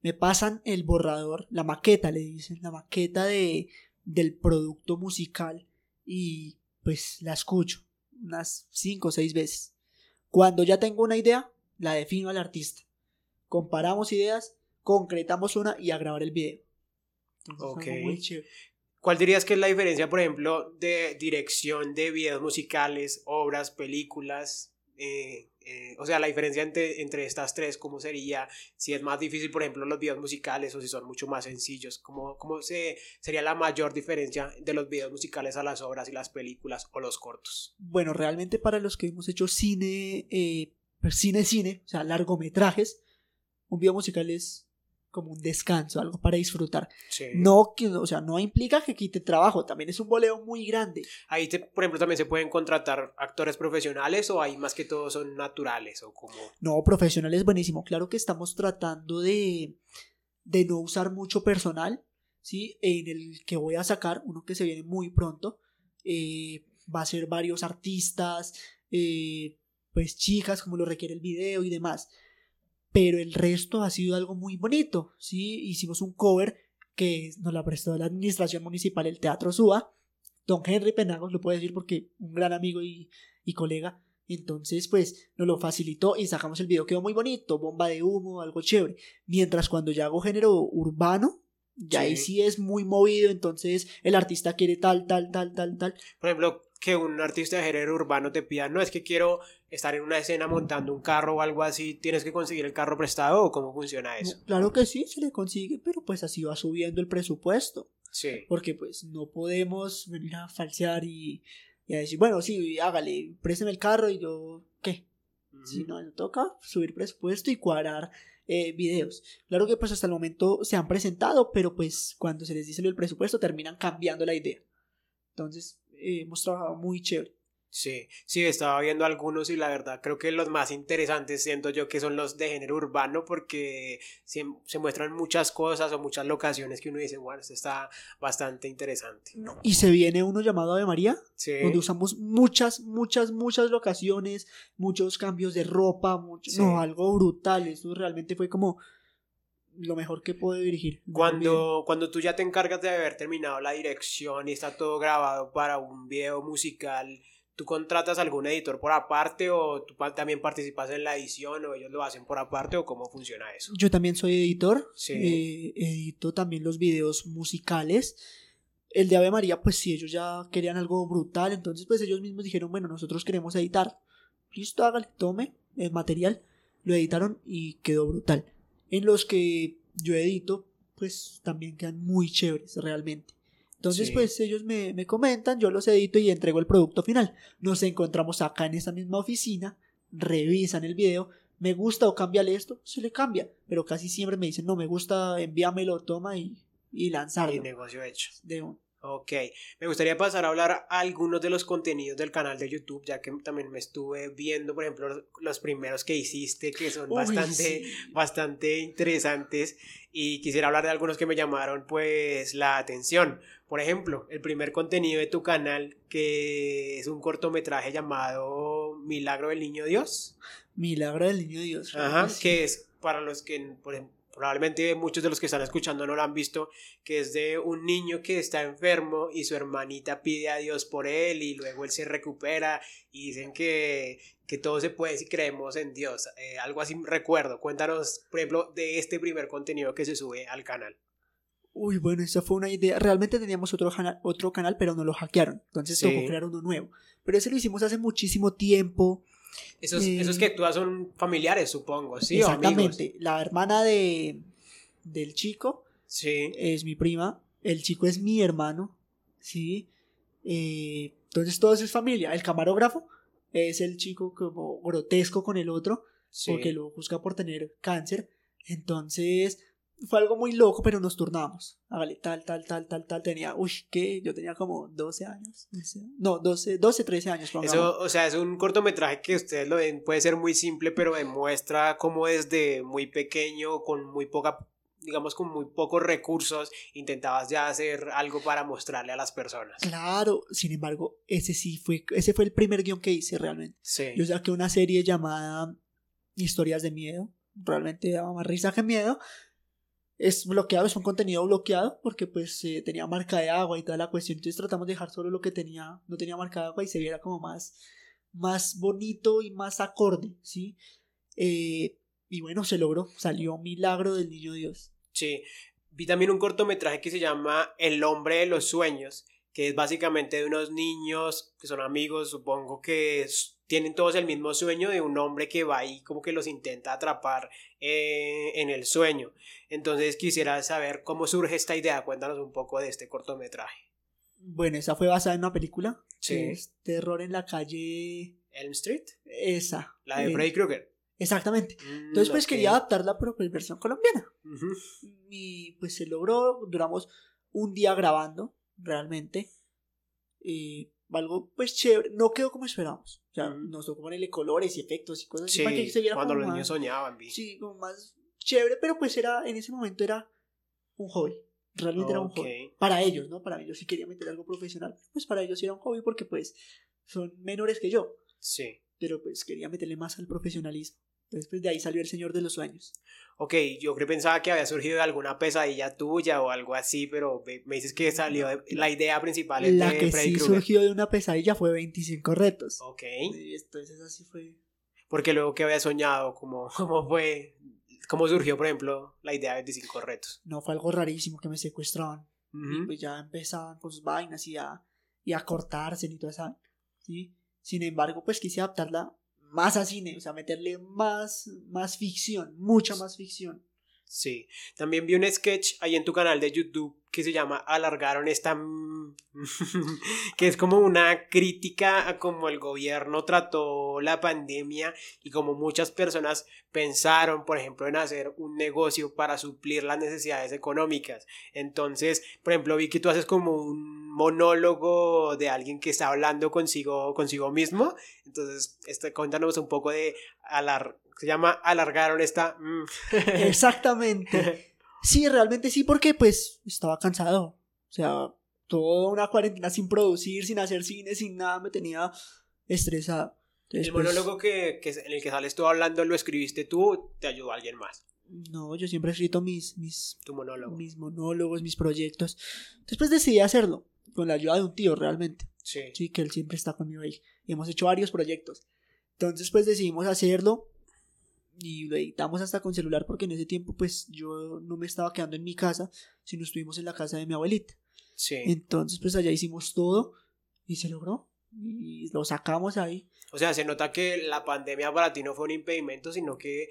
me pasan el borrador, la maqueta, le dicen, la maqueta de, del producto musical, y pues la escucho unas cinco o seis veces. Cuando ya tengo una idea, la defino al artista, comparamos ideas, concretamos una y a grabar el video. Entonces, okay. muy chévere. ¿Cuál dirías que es la diferencia, por ejemplo, de dirección de videos musicales, obras, películas? Eh, eh, o sea, la diferencia entre, entre estas tres, ¿cómo sería? Si es más difícil, por ejemplo, los videos musicales o si son mucho más sencillos. ¿Cómo, cómo se, sería la mayor diferencia de los videos musicales a las obras y las películas o los cortos? Bueno, realmente para los que hemos hecho cine, eh, cine, cine, o sea, largometrajes, un video musical es como un descanso, algo para disfrutar. Sí. No, o sea, no implica que quite trabajo, también es un boleo muy grande. Ahí, te, por ejemplo, también se pueden contratar actores profesionales o ahí más que todo son naturales o como... No, profesionales, buenísimo. Claro que estamos tratando de, de no usar mucho personal, ¿sí? En el que voy a sacar, uno que se viene muy pronto, eh, va a ser varios artistas, eh, pues chicas, como lo requiere el video y demás. Pero el resto ha sido algo muy bonito, ¿sí? Hicimos un cover que nos la prestó la administración municipal, el Teatro Suba. Don Henry Penagos, lo puedo decir porque un gran amigo y, y colega. Entonces, pues, nos lo facilitó y sacamos el video. Quedó muy bonito, bomba de humo, algo chévere. Mientras cuando ya hago género urbano, ya sí. ahí sí es muy movido. Entonces, el artista quiere tal, tal, tal, tal, tal. Por ejemplo, que un artista de género urbano te pida, no, es que quiero estar en una escena montando un carro o algo así, ¿tienes que conseguir el carro prestado o cómo funciona eso? No, claro que sí, se le consigue, pero pues así va subiendo el presupuesto. Sí. Porque pues no podemos venir a falsear y, y a decir, bueno, sí, hágale, présteme el carro y yo, ¿qué? Uh-huh. Si no, no toca subir presupuesto y cuadrar eh, videos. Claro que pues hasta el momento se han presentado, pero pues cuando se les dice el presupuesto terminan cambiando la idea. Entonces... Eh, hemos trabajado muy chévere. Sí, sí, estaba viendo algunos y la verdad creo que los más interesantes siento yo que son los de género urbano porque se, se muestran muchas cosas o muchas locaciones que uno dice, bueno, esto está bastante interesante. No. Y se viene uno llamado Ave María, sí. donde usamos muchas, muchas, muchas locaciones, muchos cambios de ropa, mucho, sí. no, algo brutal, eso realmente fue como... lo mejor que puedo dirigir. Cuando, cuando tú ya te encargas de haber terminado la dirección y está todo grabado para un video musical, ¿tú contratas a algún editor por aparte o tú también participas en la edición o ellos lo hacen por aparte o cómo funciona eso? Yo también soy editor, sí. eh, edito también los videos musicales. El de Ave María, pues sí, ellos ya querían algo brutal, entonces pues ellos mismos dijeron, bueno, nosotros queremos editar. Listo, hágale, tome el material. lo editaron y quedó brutal. En los que yo edito, pues también quedan muy chéveres realmente. Entonces, sí, pues ellos me, me comentan, yo los edito y entrego el producto final. Nos encontramos acá en esa misma oficina, revisan el video, me gusta o cámbiale esto, se le cambia. Pero casi siempre me dicen, no me gusta, envíamelo, toma y, y lanzarlo. Y negocio hecho. De un... Ok, me gustaría pasar a hablar algunos de los contenidos del canal de YouTube, ya que también me estuve viendo, por ejemplo, los primeros que hiciste, que son Uy, bastante, sí. bastante interesantes, y quisiera hablar de algunos que me llamaron pues la atención. Por ejemplo, el primer contenido de tu canal, que es un cortometraje llamado Milagro del Niño Dios. Milagro del Niño Dios. Ajá, sí. Que es para los que, por ejemplo, probablemente muchos de los que están escuchando no lo han visto, que es de un niño que está enfermo y su hermanita pide a Dios por él y luego él se recupera y dicen que, que todo se puede si creemos en Dios, eh, algo así recuerdo. Cuéntanos, por ejemplo, de este primer contenido que se sube al canal. Uy, bueno, esa fue una idea. Realmente teníamos otro canal, otro canal pero no lo hackearon, entonces sí. tocó crear uno nuevo, pero ese lo hicimos hace muchísimo tiempo. Esos, eh, esos que actúan son familiares, supongo, ¿sí? Exactamente, amigos. La hermana de, del chico sí. es mi prima, el chico es mi hermano, ¿sí? Eh, entonces todo eso es familia. El camarógrafo es el chico como grotesco con el otro, sí. porque lo juzga por tener cáncer. Entonces fue algo muy loco, pero nos turnamos. Hágale, tal, tal, tal, tal, tal. Tenía, uy, ¿qué? Yo tenía como doce años. No, doce, trece años. Eso, o sea, es un cortometraje que ustedes lo ven, puede ser muy simple, pero demuestra cómo desde muy pequeño, con muy poca, digamos, con muy pocos recursos, intentabas ya hacer algo para mostrarle a las personas. Claro, sin embargo, ese sí fue, ese fue el primer guión que hice realmente. Sí. Yo saqué una serie llamada Historias de Miedo. Realmente daba más risa que miedo. Es bloqueado, es un contenido bloqueado porque pues eh, tenía marca de agua y toda la cuestión, entonces tratamos de dejar solo lo que tenía, no tenía marca de agua y se viera como más, más bonito y más acorde, ¿sí? Eh, y bueno, se logró, salió Milagro del Niño Dios. Sí, vi también un cortometraje que se llama El Hombre de los Sueños, que es básicamente de unos niños que son amigos, supongo que es, tienen todos el mismo sueño de un hombre que va ahí como que los intenta atrapar eh, en el sueño. Entonces quisiera saber cómo surge esta idea, cuéntanos un poco de este cortometraje. Bueno, esa fue basada en una película, sí. que es Terror en la Calle... Elm Street. Esa. La de eh, Freddy Krueger. Exactamente. Mm, Entonces pues okay. quería adaptarla pero con versión colombiana. Uh-huh. Y pues se logró, duramos un día grabando realmente. Y... algo pues chévere, no quedó como esperábamos, o sea, mm. nos tocó ponerle colores y efectos y cosas sí, así para que se viera cuando los más, niños soñaban, vi. Sí, como más chévere, pero pues era, en ese momento era un hobby, realmente okay. era un hobby, para ellos, ¿no? Para mí, yo sí quería meter algo profesional, pues para ellos era un hobby porque pues son menores que yo, sí, pero pues quería meterle más al profesionalismo. Entonces pues de ahí salió El Señor de los Sueños. Ok, yo creo que pensaba que había surgido de alguna pesadilla tuya o algo así, pero me, me dices que salió de, la idea principal es la de que Freddy sí Krueger. Surgió de una pesadilla fue veinticinco retos. Ok. Entonces así fue. Porque luego que había soñado, ¿cómo, cómo fue? ¿Cómo surgió, por ejemplo, la idea de veinticinco retos? No, fue algo rarísimo que me secuestraban. Uh-huh. Y pues ya empezaban con sus vainas y a, y a cortarse y todo eso, ¿sí? Sin embargo, pues quise adaptarla más a cine, o sea, meterle más, más ficción, mucha más ficción. Sí, también vi un sketch ahí en tu canal de YouTube que se llama Alargaron esta... que es como una crítica a cómo el gobierno trató la pandemia y como muchas personas pensaron, por ejemplo, en hacer un negocio para suplir las necesidades económicas. Entonces, por ejemplo, vi que tú haces como un monólogo de alguien que está hablando consigo, consigo mismo. Entonces, este, cuéntanos un poco de alar... se llama Alargaron esta... Exactamente. Sí, realmente sí, porque pues estaba cansado, o sea, toda una cuarentena sin producir, sin hacer cine, sin nada, me tenía estresado. Entonces, el monólogo pues, que, que en el que sales tú hablando, ¿lo escribiste tú o te ayudó alguien más? No, yo siempre he escrito mis, mis, ¿Tu monólogo? mis monólogos, mis proyectos. Entonces pues decidí hacerlo con la ayuda de un tío realmente, sí. sí, que él siempre está conmigo ahí, y hemos hecho varios proyectos. Entonces pues decidimos hacerlo y lo editamos hasta con celular porque en ese tiempo pues yo no me estaba quedando en mi casa, sino estuvimos en la casa de mi abuelita. Sí. Entonces pues allá hicimos todo y se logró, y lo sacamos ahí. O sea, se nota que la pandemia para ti no fue un impedimento, sino que,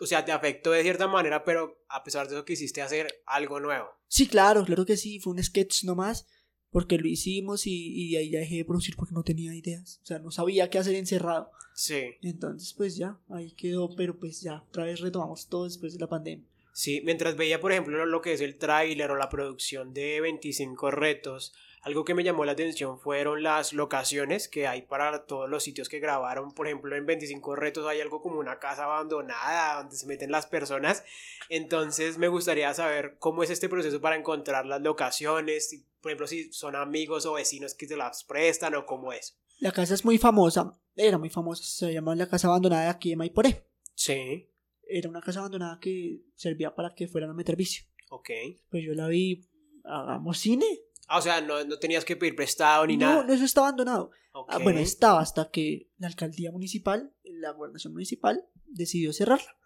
o sea, te afectó de cierta manera, pero a pesar de eso quisiste hacer algo nuevo. Sí, claro, claro que sí, fue un sketch nomás, porque lo hicimos y, y ahí ya dejé de producir porque no tenía ideas, o sea, no sabía qué hacer encerrado. Sí. Entonces, pues ya, ahí quedó, pero pues ya, otra vez retomamos todo después de la pandemia. Sí, mientras veía, por ejemplo, lo que es el tráiler o la producción de veinticinco Retos, algo que me llamó la atención fueron las locaciones que hay para todos los sitios que grabaron. Por ejemplo, en veinticinco Retos hay algo como una casa abandonada donde se meten las personas. Entonces me gustaría saber cómo es este proceso para encontrar las locaciones, por ejemplo, si son amigos o vecinos que te las prestan o cómo es. La casa es muy famosa, era muy famosa, se llamaba la casa abandonada de aquí de Maiporé. Sí. Era una casa abandonada que servía para que fueran a meter vicio. Ok. Pues yo la vi, hagamos cine. Ah, o sea, no, no tenías que pedir prestado ni no, nada. No, eso está abandonado. Okay. Ah, bueno, estaba hasta que la alcaldía municipal, la gobernación municipal, decidió cerrarla.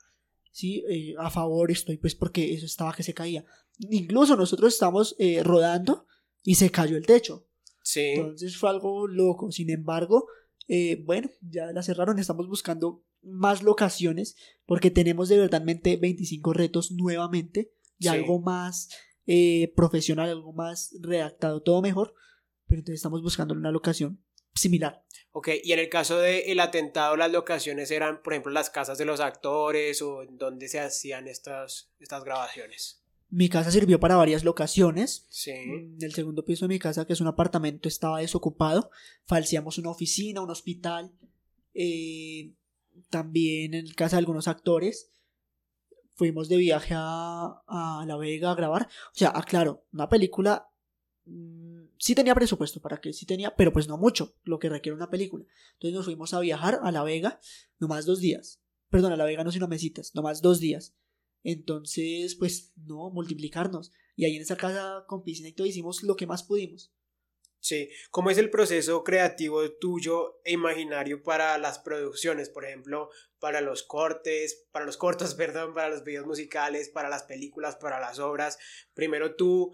Sí, eh, a favor estoy, pues porque eso estaba que se caía. Incluso nosotros estábamos eh, rodando y se cayó el techo. Sí. Entonces fue algo loco. Sin embargo, eh, bueno, ya la cerraron, estamos buscando más locaciones, porque tenemos de verdad veinticinco retos nuevamente, y sí, algo más eh, profesional, algo más redactado, todo mejor, pero entonces estamos buscando una locación similar. Ok, y en el caso de El Atentado, las locaciones eran, por ejemplo, las casas de los actores, o en donde se hacían estas, estas grabaciones. Mi casa sirvió para varias locaciones. Sí. El segundo piso de mi casa, que es un apartamento, estaba desocupado, falseamos una oficina, un hospital, eh... también en el caso de algunos actores fuimos de viaje a, a La Vega a grabar, o sea, aclaro, una película mmm, sí tenía presupuesto para que sí tenía, pero pues no mucho, lo que requiere una película, entonces nos fuimos a viajar a La Vega, nomás dos días, perdón, a La Vega no sino a Mesitas, nomás dos días, entonces pues no, multiplicarnos, y ahí en esa casa con piscina y todo hicimos lo que más pudimos. Sí, ¿cómo es el proceso creativo tuyo e imaginario para las producciones? Por ejemplo, para los cortes, para los cortos, perdón, para los videos musicales, para las películas, para las obras. Primero tú,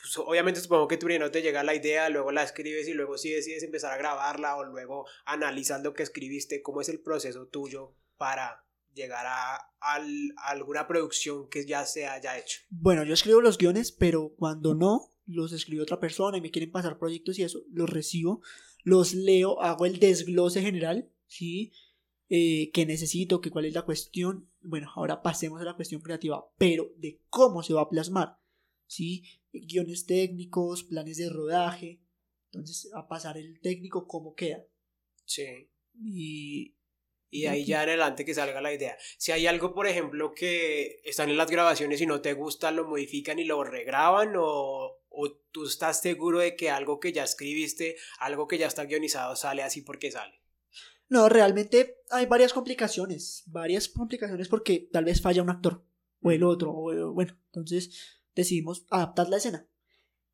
pues, obviamente supongo que tú primero te llega la idea, luego la escribes y luego sí decides empezar a grabarla o luego analizas lo que escribiste. ¿Cómo es el proceso tuyo para llegar a, a, a alguna producción que ya se haya hecho? Bueno, yo escribo los guiones, pero cuando no, los escribe otra persona y me quieren pasar proyectos y eso, los recibo, los leo, hago el desglose general, ¿sí? Eh, ¿qué necesito? ¿Qué, cuál es la cuestión? Bueno, ahora pasemos a la cuestión creativa, pero de cómo se va a plasmar, ¿sí? Guiones técnicos, planes de rodaje, entonces a pasar el técnico, ¿cómo queda? Sí. Y... y de ahí ya en adelante que salga la idea. Si hay algo, por ejemplo, que están en las grabaciones y no te gusta, ¿lo modifican y lo regraban? ¿O, o tú estás seguro de que algo que ya escribiste, algo que ya está guionizado, sale así porque sale? No, realmente hay varias complicaciones. Varias complicaciones porque tal vez falla un actor o el otro. O, bueno, entonces decidimos adaptar la escena.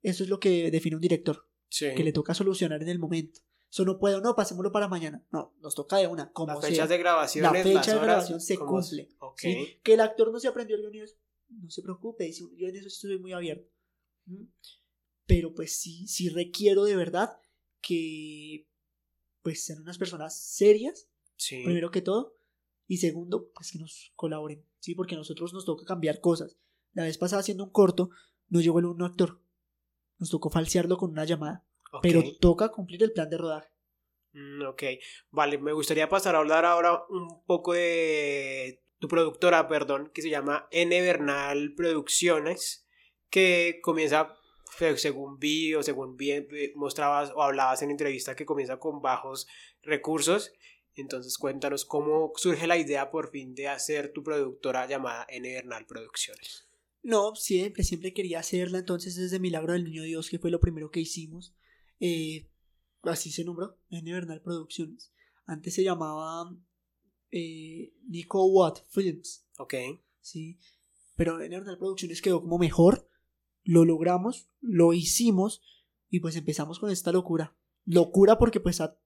Eso es lo que define un director. Sí. Que le toca solucionar en el momento. Eso no puedo, no, pasémoslo para mañana. No, nos toca de una. Como las fechas sea, de grabación, la fecha las de horas, grabación se como, cumple. Okay. ¿Sí? Que el actor no se aprendió el guion y eso, no se preocupe. Yo en eso sí estoy muy abierto. Pero pues sí, sí requiero de verdad que pues sean unas personas serias, sí, primero que todo. Y segundo, pues que nos colaboren, sí, porque a nosotros nos toca cambiar cosas. La vez pasada haciendo un corto, no llegó el un actor. Nos tocó falsearlo con una llamada. Okay. Pero toca cumplir el plan de rodaje. Mm, ok, vale, me gustaría pasar a hablar ahora un poco de tu productora, perdón, que se llama N. Bernal Producciones, que comienza, según vi o según bien mostrabas o hablabas en entrevista, que comienza con bajos recursos. Entonces cuéntanos cómo surge la idea por fin de hacer tu productora llamada N. Bernal Producciones. No, siempre, siempre quería hacerla, entonces desde Milagro del Niño Dios, que fue lo primero que hicimos. Eh, así se nombró N. Bernal Producciones. Antes se llamaba eh, Nico Watt Films. Ok. Sí. Pero N. Bernal Producciones quedó como mejor. Lo logramos, lo hicimos y pues empezamos con esta locura. Locura porque pues a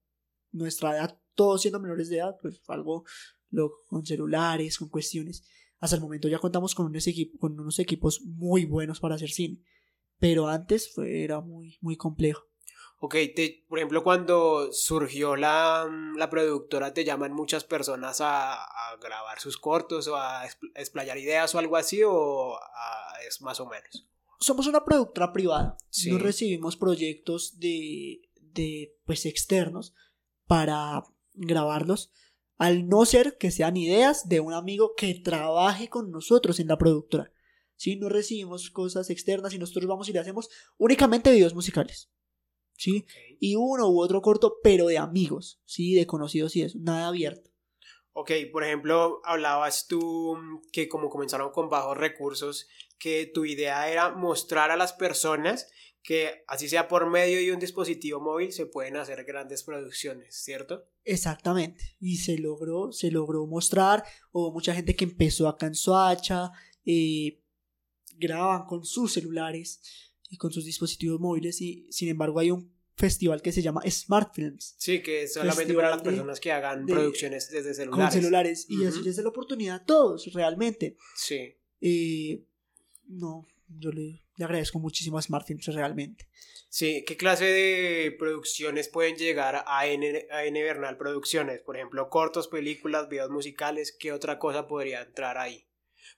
nuestra edad, todos siendo menores de edad, pues algo loco, con celulares, con cuestiones. Hasta el momento ya contamos con unos, equip- con unos equipos muy buenos para hacer cine, pero antes fue, era muy, muy complejo. Ok, te, por ejemplo, cuando surgió la, la productora, ¿te llaman muchas personas a, a grabar sus cortos o a explayar ideas o algo así, o a, es más o menos? Somos una productora privada, sí. No recibimos proyectos de, de pues, externos para grabarlos, al no ser que sean ideas de un amigo que trabaje con nosotros en la productora. Sí, no recibimos cosas externas y nosotros vamos y le hacemos únicamente videos musicales. ¿Sí? Okay. Y uno u otro corto, pero de amigos, ¿sí? De conocidos y eso, nada abierto. Ok, por ejemplo, hablabas tú que como comenzaron con bajos recursos, que tu idea era mostrar a las personas que así sea por medio de un dispositivo móvil se pueden hacer grandes producciones, ¿cierto? Exactamente, y se logró, se logró mostrar. Hubo mucha gente que empezó acá en Soacha, eh, graban con sus celulares y con sus dispositivos móviles, y sin embargo hay un festival que se llama Smart Films. Sí, que es solamente festival para las personas de, que hagan de, producciones desde celulares. Con celulares, uh-huh. Y así les da la oportunidad a todos, realmente. Sí. Eh, no, yo le, le agradezco muchísimo a Smart Films, realmente. Sí, ¿qué clase de producciones pueden llegar a N, a N Bernal Producciones? Por ejemplo, cortos, películas, videos musicales, ¿qué otra cosa podría entrar ahí?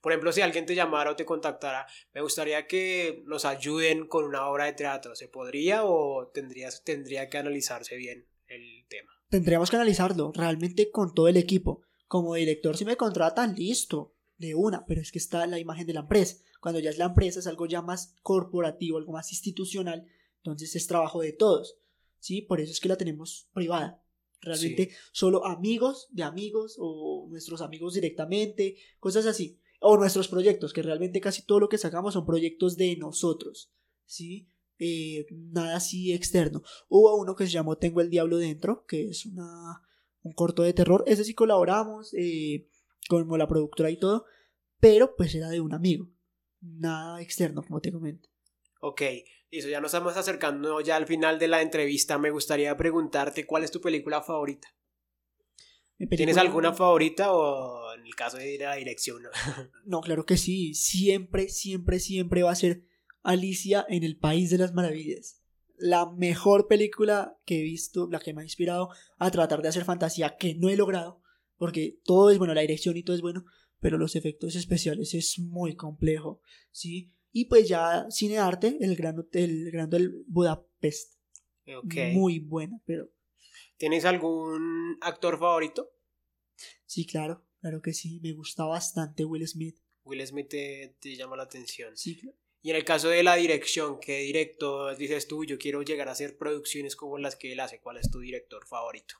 Por ejemplo, si alguien te llamara o te contactara, me gustaría que nos ayuden con una obra de teatro, ¿se podría o tendrías, tendría que analizarse bien el tema? Tendríamos que analizarlo realmente con todo el equipo. Como director, si me contratan, listo, de una, pero es que está la imagen de la empresa. Cuando ya es la empresa, es algo ya más corporativo, algo más institucional, entonces es trabajo de todos, ¿sí? Por eso es que la tenemos privada. Realmente sí. Solo amigos de amigos o nuestros amigos directamente, cosas así. O nuestros proyectos, que realmente casi todo lo que sacamos son proyectos de nosotros, ¿sí? Eh, nada así externo. Hubo uno que se llamó Tengo el Diablo Dentro, que es una, un corto de terror. Ese sí colaboramos eh, con la productora y todo, pero pues era de un amigo. Nada externo, como te comento. Ok, listo, ya nos estamos acercando ya al final de la entrevista. Me gustaría preguntarte, ¿cuál es tu película favorita? ¿Tienes alguna favorita o en el caso de ir a la dirección? No, no, claro que sí. Siempre, siempre, siempre va a ser Alicia en el País de las Maravillas. La mejor película que he visto, la que me ha inspirado a tratar de hacer fantasía, que no he logrado, porque todo es bueno, la dirección y todo es bueno, pero los efectos especiales es muy complejo, ¿sí? Y pues ya cine arte, el gran, el gran del Budapest. Okay. Muy buena, pero... ¿Tienes algún actor favorito? Sí, claro, claro que sí. Me gusta bastante Will Smith. Will Smith te, te llama la atención. Sí, claro. Y en el caso de la dirección, ¿qué director dices tú? Yo quiero llegar a hacer producciones como las que él hace. ¿Cuál es tu director favorito?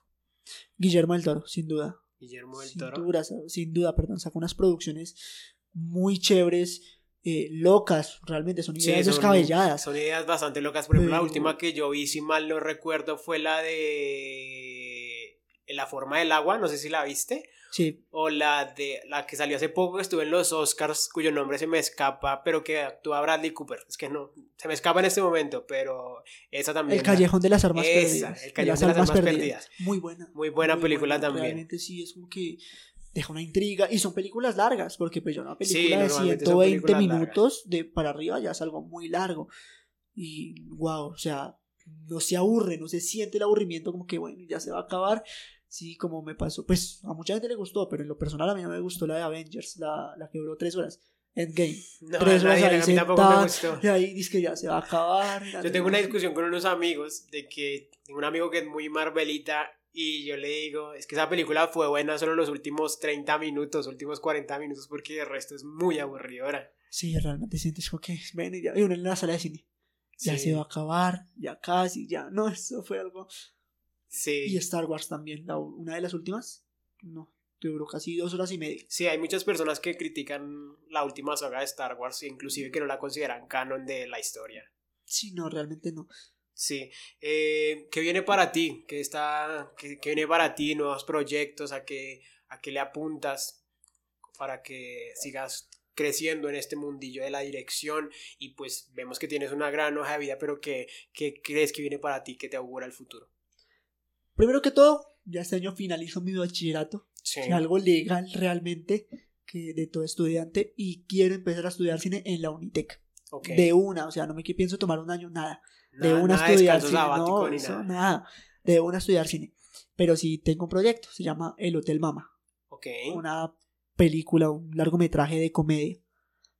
Guillermo del Toro, sin duda. Guillermo del Toro. Sin duda, sin duda, perdón. Sacó unas producciones muy chéveres. Eh, locas, realmente son ideas sí, son, descabelladas. Son ideas bastante locas. Por ejemplo, pero... la última que yo vi, si mal no recuerdo, fue la de La Forma del Agua, no sé si la viste. Sí. O la de la que salió hace poco, estuvo en los Oscars, cuyo nombre se me escapa, pero que actúa Bradley Cooper. Es que no, se me escapa en este momento, pero esa también. El Callejón de las Armas esa, Perdidas. El Callejón de las Armas, armas perdidas. perdidas. Muy buena. Muy buena muy película buena, también. Realmente sí, es como que deja una intriga, y son películas largas, porque pues yo una película sí, de ciento veinte minutos largas. De para arriba ya es algo muy largo, y wow, o sea, no se aburre, no se siente el aburrimiento como que bueno, ya se va a acabar, sí, como me pasó, pues a mucha gente le gustó, pero en lo personal a mí no me gustó la de Avengers, la, la que duró tres horas. Endgame. No, Tres horas ahí sentadas, y ahí dice que ya se va a acabar. Yo tengo una discusión con unos amigos, de que tengo un amigo que es muy Marvelita, y yo le digo, es que esa película fue buena solo los últimos treinta minutos, últimos cuarenta minutos, porque el resto es muy aburridora. Sí, realmente sientes como que, ven, y uno en la sala de cine, ya sí. Se va a acabar, ya casi, ya, no, eso fue algo. Sí. Y Star Wars también, la, una de las últimas, no, duró casi dos horas y media. Sí, hay muchas personas que critican la última saga de Star Wars, inclusive que no la consideran canon de la historia. Sí, no, realmente no. Sí, eh, ¿qué viene para ti? ¿Qué está, qué, qué viene para ti? ¿Nuevos proyectos? ¿A qué, a qué le apuntas para que sigas creciendo en este mundillo de la dirección? Y pues vemos que tienes una gran hoja de vida, pero ¿qué, qué crees que viene para ti? ¿Qué te augura el futuro? Primero que todo, ya este año finalizo mi bachillerato, sí. Que es algo legal realmente, que de todo estudiante, y quiero empezar a estudiar cine en la Unitec, okay. De una, o sea, no me pienso tomar un año, nada. nada, de una estudiar cine, no, eso, nada. nada, de una estudiar cine, pero sí tengo un proyecto, se llama El Hotel Mama, okay. Una película, un largometraje de comedia,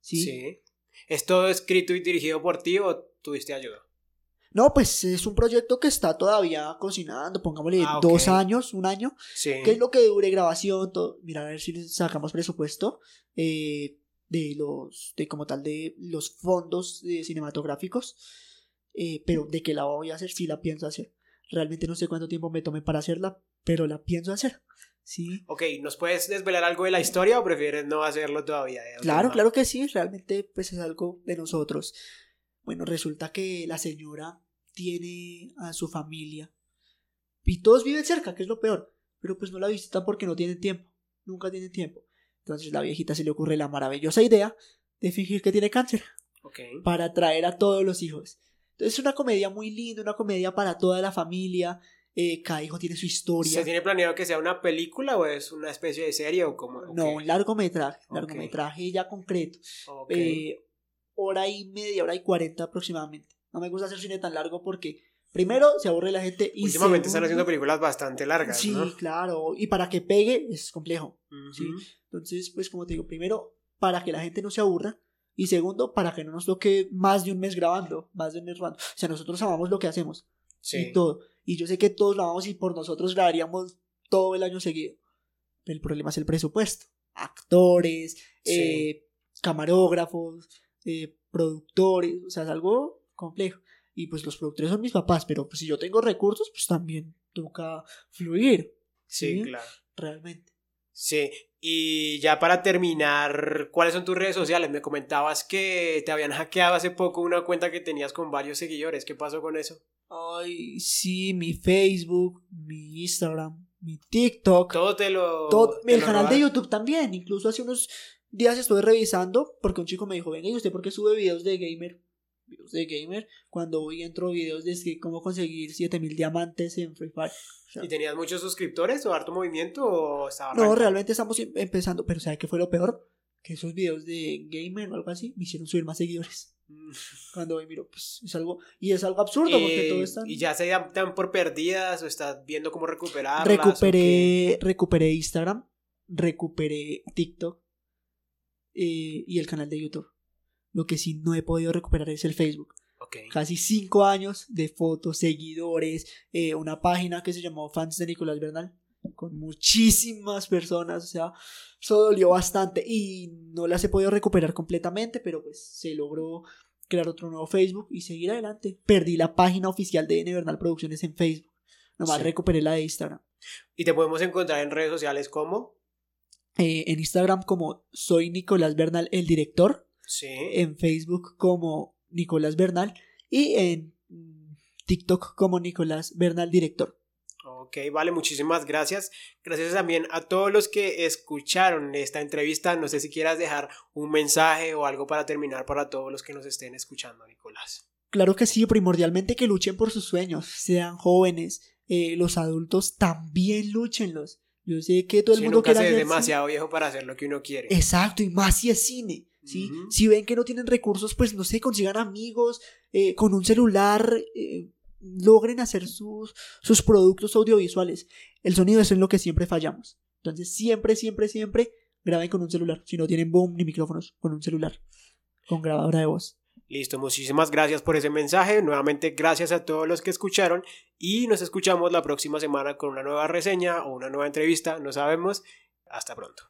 ¿sí? Sí. ¿Es todo escrito y dirigido por ti o tuviste ayuda? No, pues es un proyecto que está todavía cocinando, pongámosle ah, okay. dos años, un año, sí. Que es lo que dure grabación, todo, mira a ver si sacamos presupuesto eh, de los, de como tal, de los fondos eh, cinematográficos, eh, pero de que la voy a hacer, sí la pienso hacer, realmente no sé cuánto tiempo me tome para hacerla, pero la pienso hacer, sí. Ok, ¿nos puedes desvelar algo de la historia o prefieres no hacerlo todavía? Eh? Claro, claro que sí, realmente pues es algo de nosotros. Bueno, resulta que la señora tiene a su familia y todos viven cerca, que es lo peor, pero pues no la visita porque no tienen tiempo, nunca tienen tiempo. Entonces la viejita se le ocurre la maravillosa idea de fingir que tiene cáncer, okay. Para atraer a todos los hijos. Entonces es una comedia muy linda, una comedia para toda la familia, eh, cada hijo tiene su historia. ¿Se tiene planeado que sea una película o es una especie de serie o cómo? Okay. No, un largometraje, okay. largometraje ya concreto, ok. Eh, hora y media, hora y cuarenta aproximadamente. No me gusta hacer cine tan largo porque primero se aburre la gente y últimamente segundo, están haciendo películas bastante largas, sí, ¿no? Claro, y para que pegue es complejo, uh-huh. ¿Sí? Entonces pues como te digo, primero para que la gente no se aburra y segundo para que no nos toque más de un mes grabando, más de un mes grabando. O sea, nosotros amamos lo que hacemos, sí. Y todo, y yo sé que todos lo amamos y por nosotros grabaríamos todo el año seguido. El problema es el presupuesto, actores, sí. eh, camarógrafos, Eh, productores, o sea, es algo complejo, y pues los productores son mis papás, pero pues si yo tengo recursos, pues también toca fluir, sí, ¿sí? Claro, realmente, sí. Y ya para terminar, ¿cuáles son tus redes sociales? Me comentabas que te habían hackeado hace poco una cuenta que tenías con varios seguidores, ¿qué pasó con eso? Ay, sí, mi Facebook, mi Instagram, mi TikTok, todo te lo todo, te el lo canal robaron. De YouTube también, incluso hace unos días estuve revisando porque un chico me dijo, venga, ¿y usted por qué sube videos de gamer? Videos de gamer, cuando voy entro videos de cómo conseguir siete mil diamantes en Free Fire. O sea, ¿y tenías muchos suscriptores o harto movimiento o estaba no, arrancando? Realmente estamos empezando, pero ¿sabes qué fue lo peor? Que esos videos de gamer o algo así me hicieron subir más seguidores. Cuando voy miro, pues es algo, y es algo absurdo eh, porque todo está... ¿Y ya se dan por perdidas o estás viendo cómo recuperarlas? Recuperé, recuperé Instagram, recuperé TikTok. Eh, y el canal de YouTube. Lo que sí no he podido recuperar es el Facebook, okay. Casi cinco años de fotos, seguidores, eh, una página que se llamó Fans de Nicolás Bernal, con muchísimas personas. O sea, eso dolió bastante y no las he podido recuperar completamente, pero pues se logró crear otro nuevo Facebook y seguir adelante. Perdí la página oficial de N Bernal Producciones en Facebook, nomás sí. Recuperé la de Instagram. ¿Y te podemos encontrar en redes sociales como? Eh, en Instagram como Soy Nicolás Bernal el director, sí. En Facebook como Nicolás Bernal y en TikTok como Nicolás Bernal director. Ok, vale, muchísimas gracias. Gracias también a todos los que escucharon esta entrevista. No sé si quieras dejar un mensaje o algo para terminar para todos los que nos estén escuchando, Nicolás. Claro que sí, primordialmente que luchen por sus sueños, sean jóvenes, eh, los adultos también lúchenlos. Yo sé que todo el sí, mundo quiere hacer cine. Nunca se es demasiado viejo para hacer lo que uno quiere. Exacto, y más si es cine, ¿sí? Uh-huh. Si ven que no tienen recursos, pues no sé, consigan amigos, eh, con un celular, eh, logren hacer sus, sus productos audiovisuales. El sonido es en lo que siempre fallamos. Entonces, siempre, siempre, siempre graben con un celular. Si no tienen boom ni micrófonos, con un celular, con grabadora de voz. Listo, muchísimas gracias por ese mensaje. Nuevamente gracias a todos los que escucharon y nos escuchamos la próxima semana con una nueva reseña o una nueva entrevista, no sabemos. Hasta pronto.